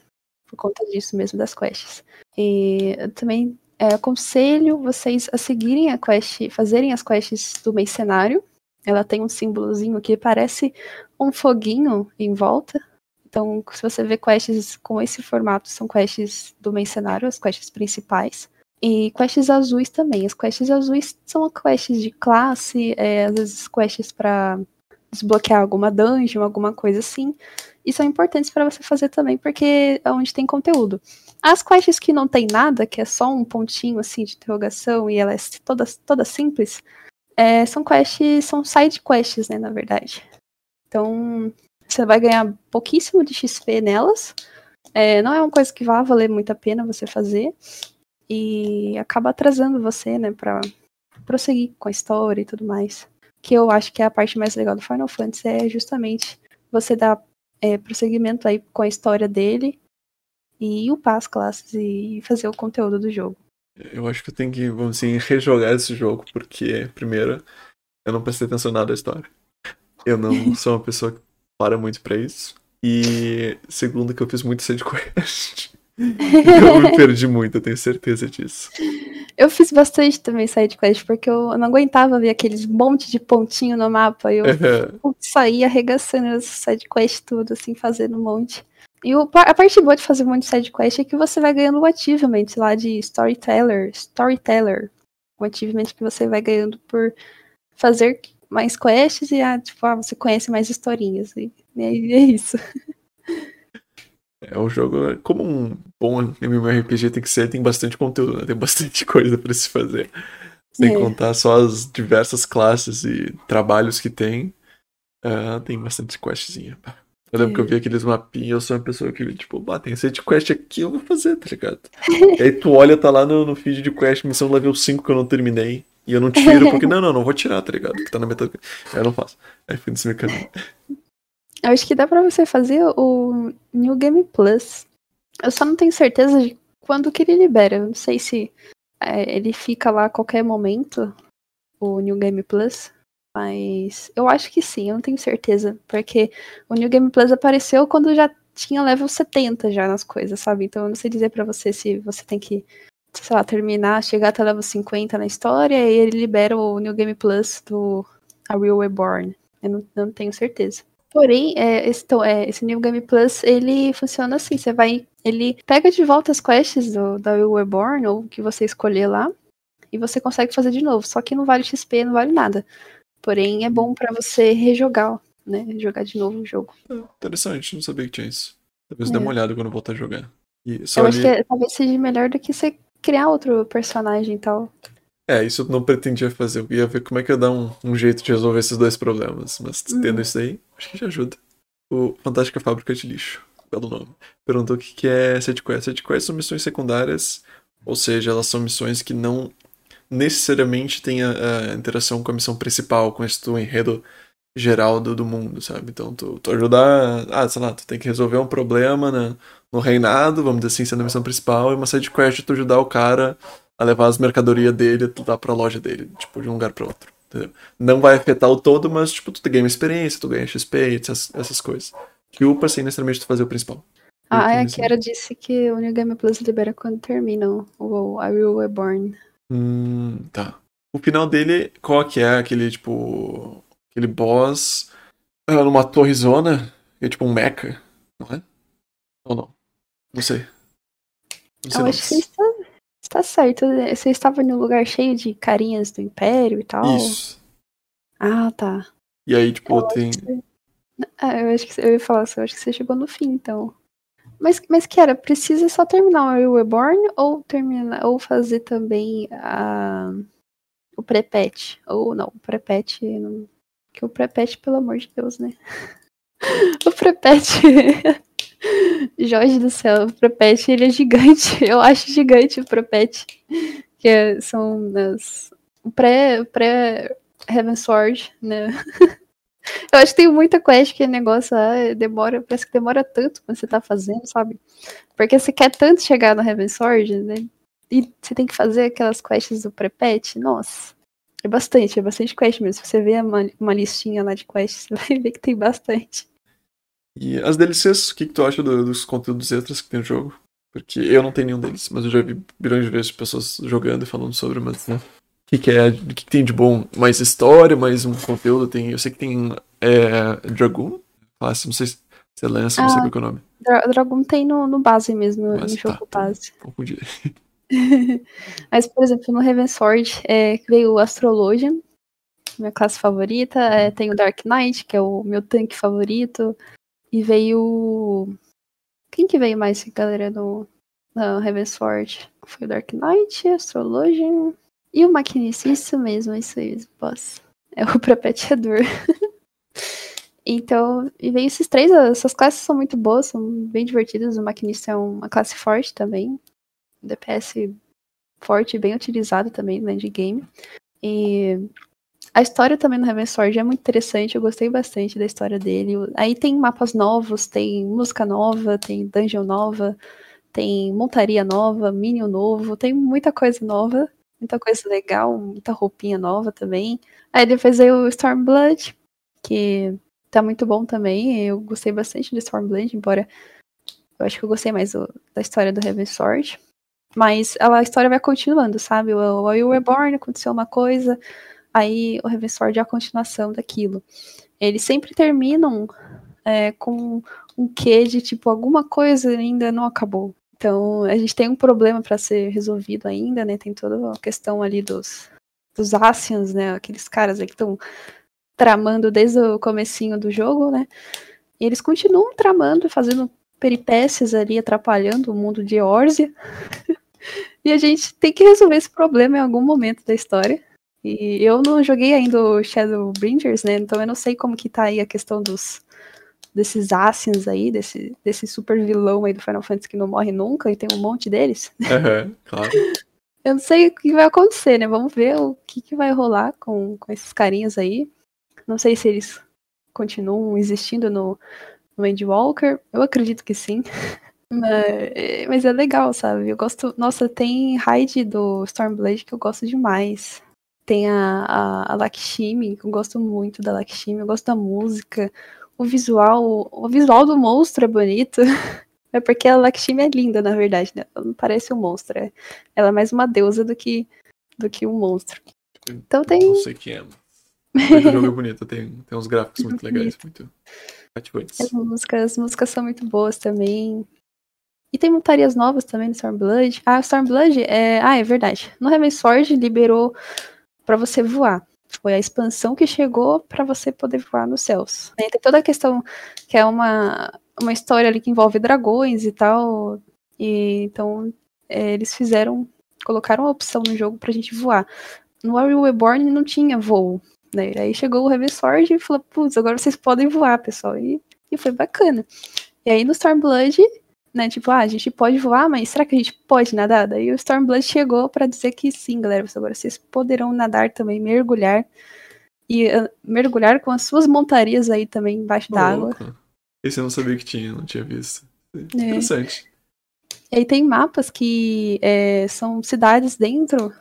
por conta disso mesmo, das quests. E eu também é, aconselho vocês a seguirem a quest, fazerem as quests do mercenário. Ela tem um símbolozinho que parece um foguinho em volta. Então, se você vê quests com esse formato, são quests do mercenário, as quests principais. E quests azuis também. As quests azuis são quests de classe, é, às vezes quests para desbloquear alguma dungeon, alguma coisa assim, e são importantes para você fazer também, porque é onde tem conteúdo. As quests que não tem nada, que é só um pontinho assim de interrogação, e ela é toda, toda simples, é, são quests, são side quests, né, na verdade. Então, você vai ganhar pouquíssimo de X P nelas, é, não é uma coisa que vá valer muito a pena você fazer, e acaba atrasando você, né, para prosseguir com a história e tudo mais. Que eu acho que é a parte mais legal do Final Fantasy, é justamente você dar é, prosseguimento aí com a história dele e upar as classes e fazer o conteúdo do jogo. Eu acho que eu tenho que, vamos assim, rejogar esse jogo, porque, primeiro, eu não prestei atenção nada na história. Eu não sou uma pessoa que para muito pra isso. E, segundo, que eu fiz muito side quest. Eu me perdi muito, eu tenho certeza disso. Eu fiz bastante também sidequest, porque eu não aguentava ver aqueles monte de pontinho no mapa. Eu uhum. saía arregaçando as sidequests tudo, assim, fazendo um monte. E o, a parte boa de fazer um monte de sidequest é que você vai ganhando um achievement lá de Storyteller. Storyteller. Um achievement que você vai ganhando por fazer mais quests e, ah, tipo, ah, você conhece mais historinhas. E, e é isso. É um jogo, como um bom MMORPG tem que ser, tem bastante conteúdo, né? Tem bastante coisa pra se fazer. Sem é. contar só as diversas classes e trabalhos que tem. Uh, tem bastante questzinha. Eu lembro é. que eu vi aqueles mapinhas, eu sou uma pessoa que, tipo, bah, tem side quest aqui, eu vou fazer, tá ligado? E aí tu olha, tá lá no, no feed de quest, missão level cinco que eu não terminei. E eu não tiro, porque não, não, não vou tirar, tá ligado? Porque tá na metade. Eu não faço. Aí fica nesse mecanismo. Eu acho que dá pra você fazer o New Game Plus. Eu só não tenho certeza de quando que ele libera. Eu não sei se é, ele fica lá a qualquer momento, o New Game Plus. Mas eu acho que sim, eu não tenho certeza. Porque o New Game Plus apareceu quando já tinha level setenta já nas coisas, sabe? Então eu não sei dizer pra você se você tem que, sei lá, terminar, chegar até level cinquenta na história. E ele libera o New Game Plus do A Realm Reborn. Eu não, não tenho certeza. Porém, é, esse, é, esse New Game Plus, ele funciona assim, você vai, ele pega de volta as quests do, da Will Reborn, ou o que você escolher lá, e você consegue fazer de novo, só que não vale X P, não vale nada. Porém, é bom pra você rejogar, né, jogar de novo o jogo. É, interessante, não sabia que tinha isso. Talvez é. Dê uma olhada quando voltar a jogar. E só Eu ali... acho que é, talvez seja melhor do que você criar outro personagem e tal. É, isso eu não pretendia fazer. Eu ia ver como é que ia dar um, um jeito de resolver esses dois problemas. Mas tendo hum. isso aí, acho que já ajuda. O Fantástica Fábrica de Lixo, pelo nome. Perguntou o que, que é side quest. Side quests são missões secundárias, ou seja, elas são missões que não necessariamente têm a, a interação com a missão principal, com esse enredo geral do, do mundo, sabe? Então, tu, tu ajudar... Ah, sei lá, tu tem que resolver um problema na, no reinado, vamos dizer assim, sendo a missão principal, e uma side quest tu ajudar o cara... a levar as mercadorias dele lá pra loja dele, tipo, de um lugar pra outro, entendeu? Não vai afetar o todo, mas, tipo, tu ganha experiência, tu ganha X P, essas, essas coisas. Que upa, sem necessariamente tu fazer o principal. Ah, a Kiara disse que o New Game Plus libera quando termina o A Realm Reborn. Hum, tá. O final dele, qual que é? Aquele, tipo, aquele boss numa torre zona, é tipo um mecha, não é? Ou não? Não sei. Não sei. Eu acho que está... Tá certo, você estava num lugar cheio de carinhas do Império e tal? Isso. Ah, tá. E aí, tipo, eu tem... Você... Ah, eu acho que eu ia falar assim, eu acho que você chegou no fim, então. Mas, mas que era? Precisa só terminar o A Realm Reborn ou, termina... ou fazer também a... o pré-patch? Ou não, o pré-patch... Que o pré-patch, pelo amor de Deus, né? O pré-patch... Jorge do céu, o Propet, ele é gigante, eu acho gigante o Propet, que é, são as, o pré, pré Heavensward, né? Eu acho que tem muita quest que negócio ah, demora, parece que demora tanto quando você tá fazendo, sabe? Porque você quer tanto chegar no Heavensward, né? E você tem que fazer aquelas quests do Propet, nossa, é bastante, é bastante quest mesmo. Se você vê uma, uma listinha lá de quests, você vai ver que tem bastante. E as D L Cs, o que, que tu acha do, dos conteúdos extras que tem no jogo? Porque eu não tenho nenhum deles, mas eu já vi bilhões de vezes pessoas jogando e falando sobre, mas né? O que, que é, o que, que tem de bom? Mais história, mais um conteúdo? Tem, eu sei que tem é, Dragoon, classe, não sei se é Lance, ah, não sei qual é o nome. Dra- Dragoon tem no, no base mesmo, mas, no jogo tá, base. Confundi. Mas, por exemplo, no Heavensward é, veio o Astrologian, minha classe favorita, é, tem o Dark Knight, que é o meu tanque favorito. E veio... Quem que veio mais, galera, do Heavensward? Foi o Dark Knight, Astrologian... E o Maquinista, isso mesmo, isso aí, Boss. É o Propeteador. Então, e veio esses três, essas classes são muito boas, são bem divertidas. O Maquinista é uma classe forte também. D P S forte, bem utilizado também no endgame. E... A história também no Heavensward é muito interessante, eu gostei bastante da história dele. Aí tem mapas novos, tem música nova, tem dungeon nova, tem montaria nova, minion novo, tem muita coisa nova, muita coisa legal, muita roupinha nova também. Aí depois veio o Stormblood, que tá muito bom também, eu gostei bastante do Stormblood, embora eu acho que eu gostei mais do, da história do Heavensward. Mas ela, a história vai continuando, sabe? O A Realm Reborn aconteceu uma coisa... Aí o Heavensward é a continuação daquilo. Eles sempre terminam é, com um quê de tipo, alguma coisa ainda não acabou. Então a gente tem um problema para ser resolvido ainda, né? Tem toda a questão ali dos, dos Ascians, né? Aqueles caras aí que estão tramando desde o comecinho do jogo, né? E eles continuam tramando, fazendo peripécias ali, atrapalhando o mundo de Eorzea. E a gente tem que resolver esse problema em algum momento da história. E eu não joguei ainda o Shadowbringers, né? Então eu não sei como que tá aí a questão dos desses Ascians aí, desse, desse super vilão aí do Final Fantasy que não morre nunca e tem um monte deles. Uhum, claro. Eu não sei o que vai acontecer, né? Vamos ver o que, que vai rolar com, com esses carinhas aí. Não sei se eles continuam existindo no, no Endwalker. Eu acredito que sim. Mas, mas é legal, sabe? Eu gosto... Nossa, tem raid do Stormblade que eu gosto demais. Tem a, a, a Lakshmi, que eu gosto muito da Lakshmi, eu gosto da música, o visual, o visual do monstro é bonito, é porque a Lakshmi é linda, na verdade, né? Ela não parece um monstro, é. Ela é mais uma deusa do que, do que um monstro. Então tem... Não sei quem é. Mas o jogo é bonito, tem, tem uns gráficos muito legais, muito cativantes. As músicas, as músicas são muito boas também. E tem montarias novas também no Stormblood. Ah, o Stormblood, é... ah, é verdade. No Heavensward liberou pra você voar. Foi a expansão que chegou pra você poder voar nos céus. Tem toda a questão que é uma, uma história ali que envolve dragões e tal. E, então, é, eles fizeram, colocaram uma opção no jogo pra gente voar. No A Realm Reborn não tinha voo, né? Aí chegou o Heavensward e falou, putz, agora vocês podem voar, pessoal. E, e foi bacana. E aí no Stormblood... né, tipo, ah, a gente pode voar, mas será que a gente pode nadar? Daí o Stormblood chegou pra dizer que sim, galera, agora vocês poderão nadar também, mergulhar e uh, mergulhar com as suas montarias aí também embaixo d'água. Esse eu não sabia que tinha, não tinha visto. É. Interessante. E aí tem mapas que é, são cidades dentro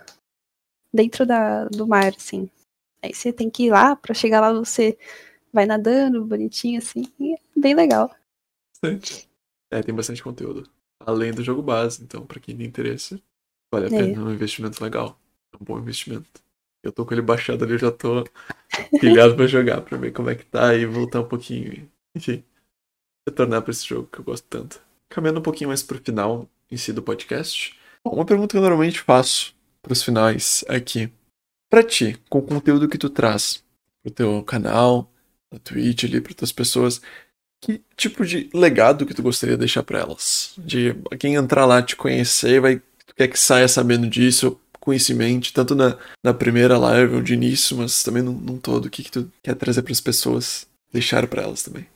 dentro da, do mar, assim. Aí você tem que ir lá, pra chegar lá você vai nadando, bonitinho, assim, e é bem legal. Interessante. É, tem bastante conteúdo. Além do jogo base, então, pra quem tem interesse, vale a é. pena, é um investimento legal. É um bom investimento. Eu tô com ele baixado ali, eu já tô pilhado pra jogar, pra ver como é que tá e voltar um pouquinho. Enfim, retornar pra esse jogo que eu gosto tanto. Caminhando um pouquinho mais pro final em si do podcast, uma pergunta que eu normalmente faço pros finais aqui. Pra ti, com o conteúdo que tu traz pro teu canal, na Twitch ali, pra tuas pessoas... que tipo de legado que tu gostaria de deixar pra elas? De quem entrar lá te conhecer, vai, tu quer que saia sabendo disso, com isso em mente, tanto na, na primeira live ou de início, mas também num, num todo. O que, que tu quer trazer pras pessoas, deixar pra elas também?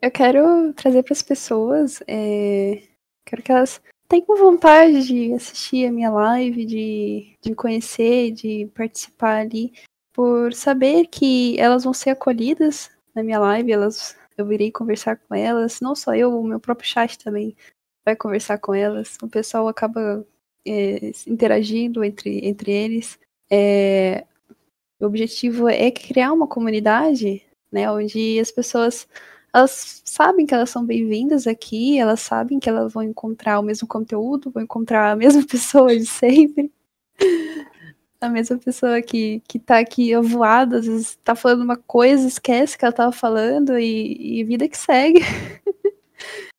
Eu quero trazer pras pessoas, é... quero que elas tenham vontade de assistir a minha live, de, de conhecer, de participar ali, por saber que elas vão ser acolhidas na minha live, elas... eu irei conversar com elas, não só eu, o meu próprio chat também vai conversar com elas. O pessoal acaba é, interagindo entre, entre eles. É, o objetivo é criar uma comunidade, né, onde as pessoas elas sabem que elas são bem-vindas aqui, elas sabem que elas vão encontrar o mesmo conteúdo, vão encontrar a mesma pessoa de sempre. A mesma pessoa que, que tá aqui avoada, às vezes tá falando uma coisa, esquece que ela tava falando e, e vida que segue.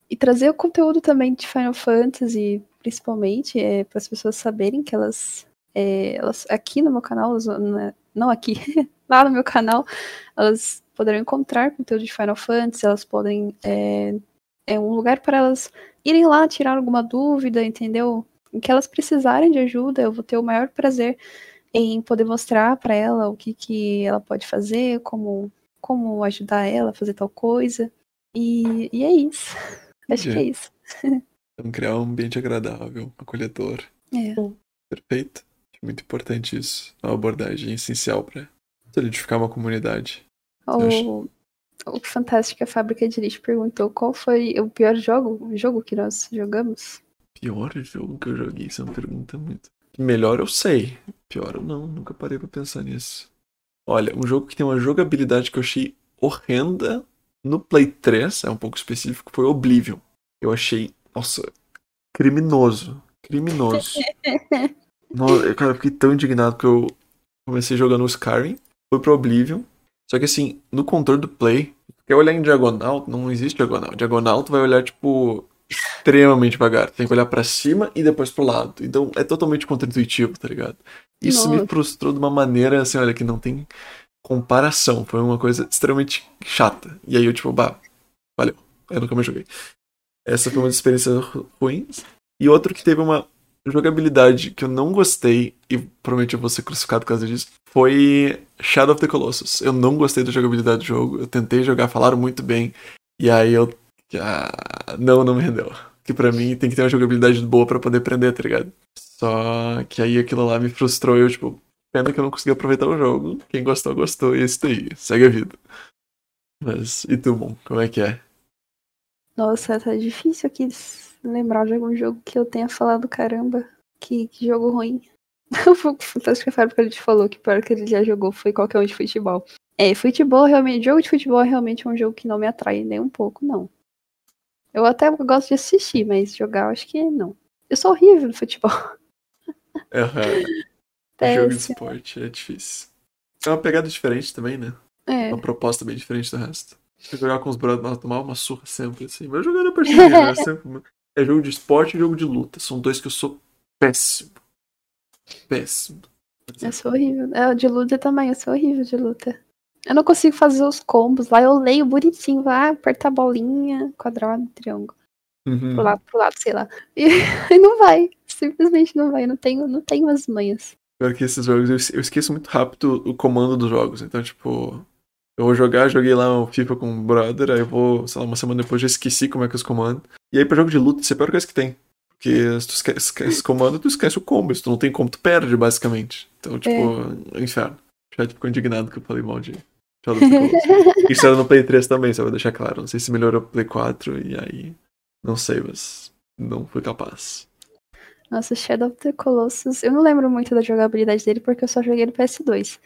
E trazer o conteúdo também de Final Fantasy, principalmente, é, para as pessoas saberem que elas, é, elas aqui no meu canal, elas, não aqui, lá no meu canal, elas poderão encontrar conteúdo de Final Fantasy, elas podem... É, é um lugar para elas irem lá, tirar alguma dúvida, entendeu? O que elas precisarem de ajuda, eu vou ter o maior prazer em poder mostrar para ela o que, que ela pode fazer, como, como ajudar ela a fazer tal coisa. E, e é isso. Entendi. Acho que é isso. Então, criar um ambiente agradável, acolhedor. É. Perfeito. Muito importante isso. É uma abordagem essencial para solidificar uma comunidade. Oh. O Fantástica Fábrica de Lixo perguntou qual foi o pior jogo, o jogo que nós jogamos. Pior jogo que eu joguei, isso é uma pergunta muito... Melhor eu sei, pior eu não, nunca parei pra pensar nisso. Olha, um jogo que tem uma jogabilidade que eu achei horrenda no Play três, é um pouco específico, foi Oblivion. Eu achei, nossa, criminoso, criminoso. Nossa, cara, eu fiquei tão indignado porque eu comecei jogando o Skyrim, fui pro Oblivion, só que assim, no controle do Play, quer olhar em diagonal, não existe diagonal, diagonal tu vai olhar tipo... extremamente devagar, tem que olhar pra cima e depois pro lado, então é totalmente contraintuitivo, tá ligado? Isso Nossa. Me frustrou de uma maneira, assim, olha, que não tem comparação, foi uma coisa extremamente chata, e aí eu tipo, bah, valeu, eu nunca mais joguei. Essa foi uma das experiências ruins. E outro que teve uma jogabilidade que eu não gostei e provavelmente eu vou ser crucificado por causa disso, foi Shadow of the Colossus. Eu não gostei da jogabilidade do jogo, eu tentei jogar, falaram muito bem, e aí eu Ah, não, não me rendeu. Que pra mim tem que ter uma jogabilidade boa pra poder prender, tá ligado? Só que aí aquilo lá me frustrou e eu, tipo, pena que eu não consegui aproveitar o jogo. Quem gostou, gostou. E é isso daí. Segue a vida. Mas, e tu, Moon? Como é que é? Nossa, tá difícil aqui lembrar de algum jogo que eu tenha falado, caramba, que, que jogo ruim. O Fantástica Fábrica ele te falou que o pior que ele já jogou foi qualquer um de futebol. É, futebol realmente, jogo de futebol é realmente um jogo que não me atrai nem um pouco, não. Eu até gosto de assistir, mas jogar eu acho que não. Eu sou horrível no futebol. Uhum. Jogo de esporte é difícil. É uma pegada diferente também, né? É. Uma proposta bem diferente do resto. Eu jogar com os brothers, tomar uma surra sempre, assim. Mas jogando a partida, né? Sempre... É jogo de esporte e jogo de luta. São dois que eu sou péssimo. Péssimo. Eu sou horrível. É, de luta também, eu sou horrível de luta. Eu não consigo fazer os combos lá. Eu leio bonitinho lá, apertar bolinha, quadrado, triângulo. Uhum. Pro lado, pro lado, sei lá. E, e não vai. Simplesmente não vai. Eu não tenho, não tenho as manhas. Pior que esses jogos, eu esqueço muito rápido o comando dos jogos. Então, tipo, eu vou jogar, joguei lá um FIFA com um brother, aí eu vou, sei lá, uma semana depois já esqueci como é que os comandos. E aí, pra jogo de luta, isso é a pior coisa que tem. Porque se tu esquece comando, tu esquece o combo. Se tu não tem como, tu perde, basicamente. Então, tipo, é. Inferno. Já ficou indignado que eu falei mal de Shadow of the Colossus. Isso era no Play três também, só pra deixar claro. Não sei se melhorou pro Play quatro, e aí... Não sei, mas não fui capaz. Nossa, Shadow of the Colossus... Eu não lembro muito da jogabilidade dele, porque eu só joguei no P S dois.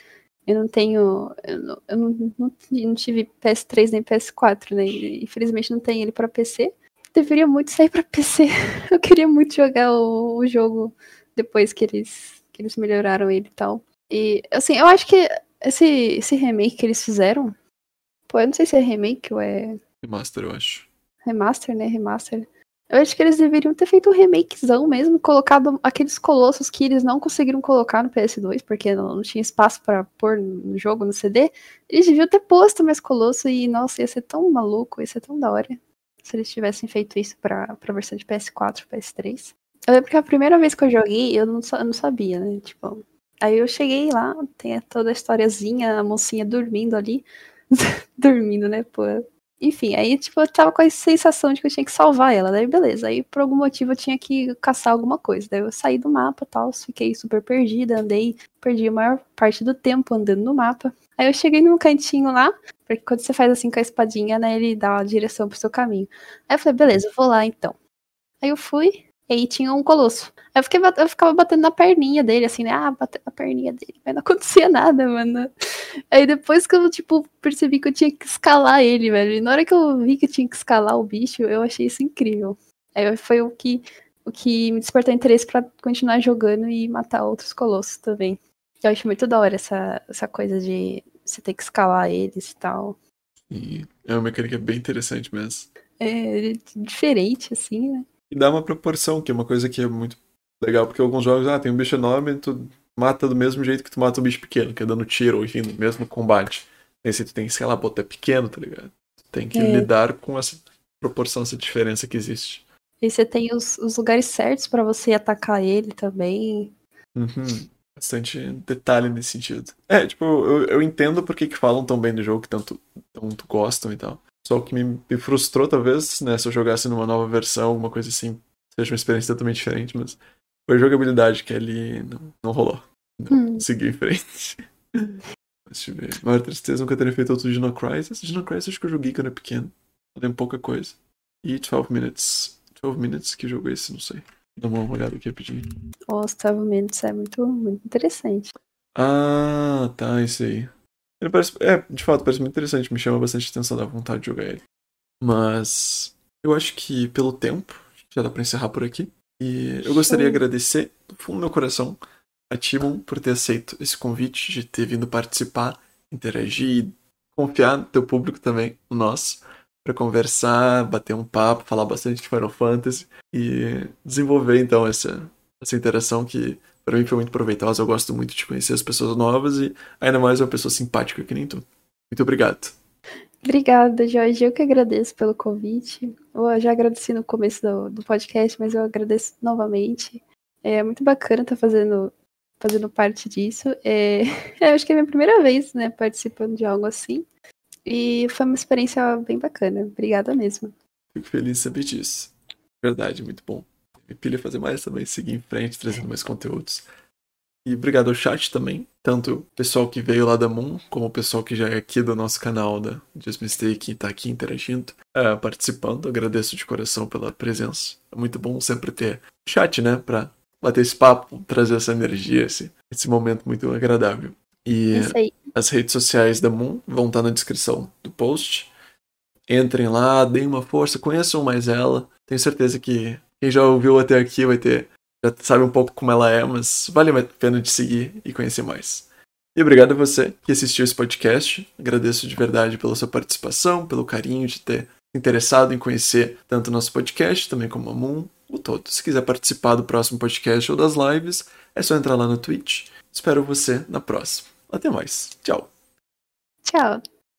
Eu não tenho... Eu não, eu não, não, não tive P S três nem P S quatro, né? Infelizmente não tem ele pra P C. Deveria muito sair pra P C. Eu queria muito jogar o, o jogo depois que eles, que eles melhoraram ele e tal. E, assim, eu acho que esse, esse remake que eles fizeram... Pô, eu não sei se é remake ou é... Remaster, eu acho. Remaster, né? Remaster. Eu acho que eles deveriam ter feito um remakezão mesmo, colocado aqueles colossos que eles não conseguiram colocar no P S dois, porque não, não tinha espaço pra pôr no jogo, no C D. Eles deviam ter posto mais colosso e, nossa, ia ser tão maluco, ia ser tão da hora. Se eles tivessem feito isso pra, pra versão de P S quatro, P S três. Eu lembro que a primeira vez que eu joguei, eu não, eu não sabia, né? Tipo, aí eu cheguei lá, tem toda a historiazinha, a mocinha dormindo ali. Dormindo, né, pô? Enfim, aí tipo, eu tava com a sensação de que eu tinha que salvar ela, daí beleza. Aí por algum motivo eu tinha que caçar alguma coisa. Daí eu saí do mapa e tal, fiquei super perdida, andei, perdi a maior parte do tempo andando no mapa. Aí eu cheguei num cantinho lá, porque quando você faz assim com a espadinha, né, ele dá uma direção pro seu caminho. Aí eu falei, beleza, eu vou lá então. Aí eu fui, e aí tinha um colosso. Aí eu, fiquei, eu ficava batendo na perninha dele, assim, né, ah, batendo na perninha dele, mas não acontecia nada, mano. Aí depois que eu, tipo, percebi que eu tinha que escalar ele, velho. E na hora que eu vi que eu tinha que escalar o bicho, eu achei isso incrível. Aí foi o que, o que me despertou interesse pra continuar jogando e matar outros colossos também. Eu acho muito da hora essa, essa coisa de você ter que escalar eles e tal. Sim, é uma mecânica bem interessante mesmo. É, diferente, assim, né? E dá uma proporção, que é uma coisa que é muito legal, porque alguns jogos, ah, tem um bicho enorme, tu... mata do mesmo jeito que tu mata um bicho pequeno, que é dando tiro, ou enfim, no mesmo combate. Esse tu tem que, sei lá, botar pequeno, tá ligado? Tu tem que é. lidar com essa proporção, essa diferença que existe. E você tem os, os lugares certos pra você atacar ele também. Uhum. Bastante detalhe nesse sentido. É, tipo, eu, eu entendo porque que falam tão bem do jogo, que tanto, tanto gostam e tal. Só o que me, me frustrou, talvez, né, se eu jogasse numa nova versão, alguma coisa assim, seja uma experiência totalmente diferente, mas... Foi jogabilidade que ali não, não rolou. Não hum. Segui em frente. Deixa eu ver. A maior tristeza nunca teria feito outro Dino Crisis. Dino Crisis acho que eu joguei quando era pequeno. Eu lembro pouca coisa. E doze Minutes. doze Minutes, que jogo é esse? Não sei. Dá uma olhada aqui rapidinho. Oh, doze Minutes é muito, muito interessante. Ah, tá, isso aí. Ele parece, é, de fato, parece muito interessante. Me chama bastante atenção, dá vontade de jogar ele. Mas eu acho que pelo tempo, já dá pra encerrar por aqui. E eu gostaria de agradecer do fundo do meu coração a Timon por ter aceito esse convite, de ter vindo participar, interagir e confiar no teu público também, no nosso, para conversar, bater um papo, falar bastante de Final Fantasy e desenvolver então essa, essa interação que para mim foi muito proveitosa. Eu gosto muito de conhecer as pessoas novas e ainda mais uma pessoa simpática que nem tu. Muito obrigado. Obrigada, Jorge. Eu que agradeço pelo convite. Eu já agradeci no começo do, do podcast, mas eu agradeço novamente. É muito bacana estar fazendo, fazendo parte disso. É, eu acho que é a minha primeira vez, né, participando de algo assim. E foi uma experiência bem bacana. Obrigada mesmo. Fico feliz de saber disso. Verdade, muito bom. Me pilha fazer mais também, seguir em frente, trazendo mais conteúdos. E obrigado ao chat também, tanto o pessoal que veio lá da Moon, como o pessoal que já é aqui do nosso canal da JustMistaken, tá aqui interagindo, uh, participando. Agradeço de coração pela presença. É muito bom sempre ter chat, né, pra bater esse papo, trazer essa energia, esse, esse momento muito agradável. E as redes sociais da Moon vão estar na descrição do post. Entrem lá, deem uma força, conheçam mais ela. Tenho certeza que quem já ouviu até aqui vai ter... Já sabe um pouco como ela é, mas vale a pena de seguir e conhecer mais. E obrigado a você que assistiu esse podcast. Agradeço de verdade pela sua participação, pelo carinho de ter interessado em conhecer tanto o nosso podcast, também como a Moon, o todo. Se quiser participar do próximo podcast ou das lives, é só entrar lá no Twitch. Espero você na próxima. Até mais. Tchau. Tchau.